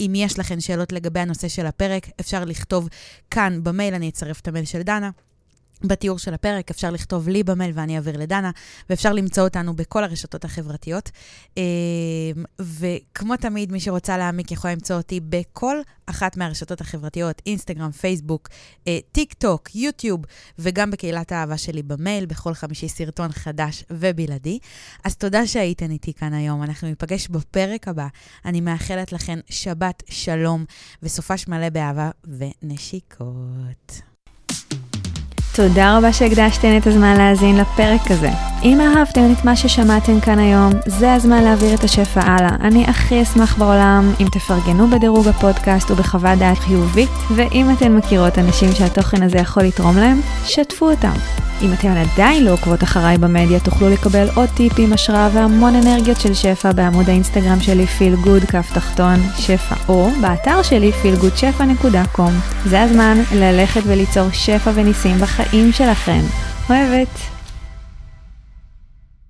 אם יש לכן שאלות לגבי הנושא של הפרק, אפשר לכתוב כאן במייל, אני אצרף את המייל של דנה. בתיאור של הפרק אפשר לכתוב לי במייל ואני אעביר לדנה, ואפשר למצוא אותנו בכל הרשתות החברתיות. וכמו תמיד, מי שרוצה להעמיק יכולה למצוא אותי בכל אחת מהרשתות החברתיות, אינסטגרם, פייסבוק, טיק טוק, יוטיוב, וגם בקהילת האהבה שלי במייל, בכל חמישי סרטון חדש ובלעדי. אז תודה שהייתן איתי כאן היום, אנחנו ניפגש בפרק הבא. אני מאחלת לכן שבת שלום וסופש מלא באהבה ונשיקות. תודה רבה שהקדשתן את הזמן להאזין לפרק הזה. אם אהבתם את מה ששמעתם כאן היום, זה הזמן להעביר את השפע הלאה. אני הכי אשמח בעולם אם תפרגנו בדירוג הפודקאסט ובחוות דעת חיובית, ואם אתן מכירות אנשים שהתוכן הזה יכול לתרום להם, שתפו אותם. אם אתן עדיין לא עוקבות אחריי במדיה, תוכלו לקבל עוד טיפים, השראה והמון אנרגיות של שפע בעמוד האינסטגרם שלי Feel Good _ שפע, או באתר שלי feelgoodshefע.com. זה הזמן ללכת וליצור שפע וניסים בחיים שלכם. אוהבת.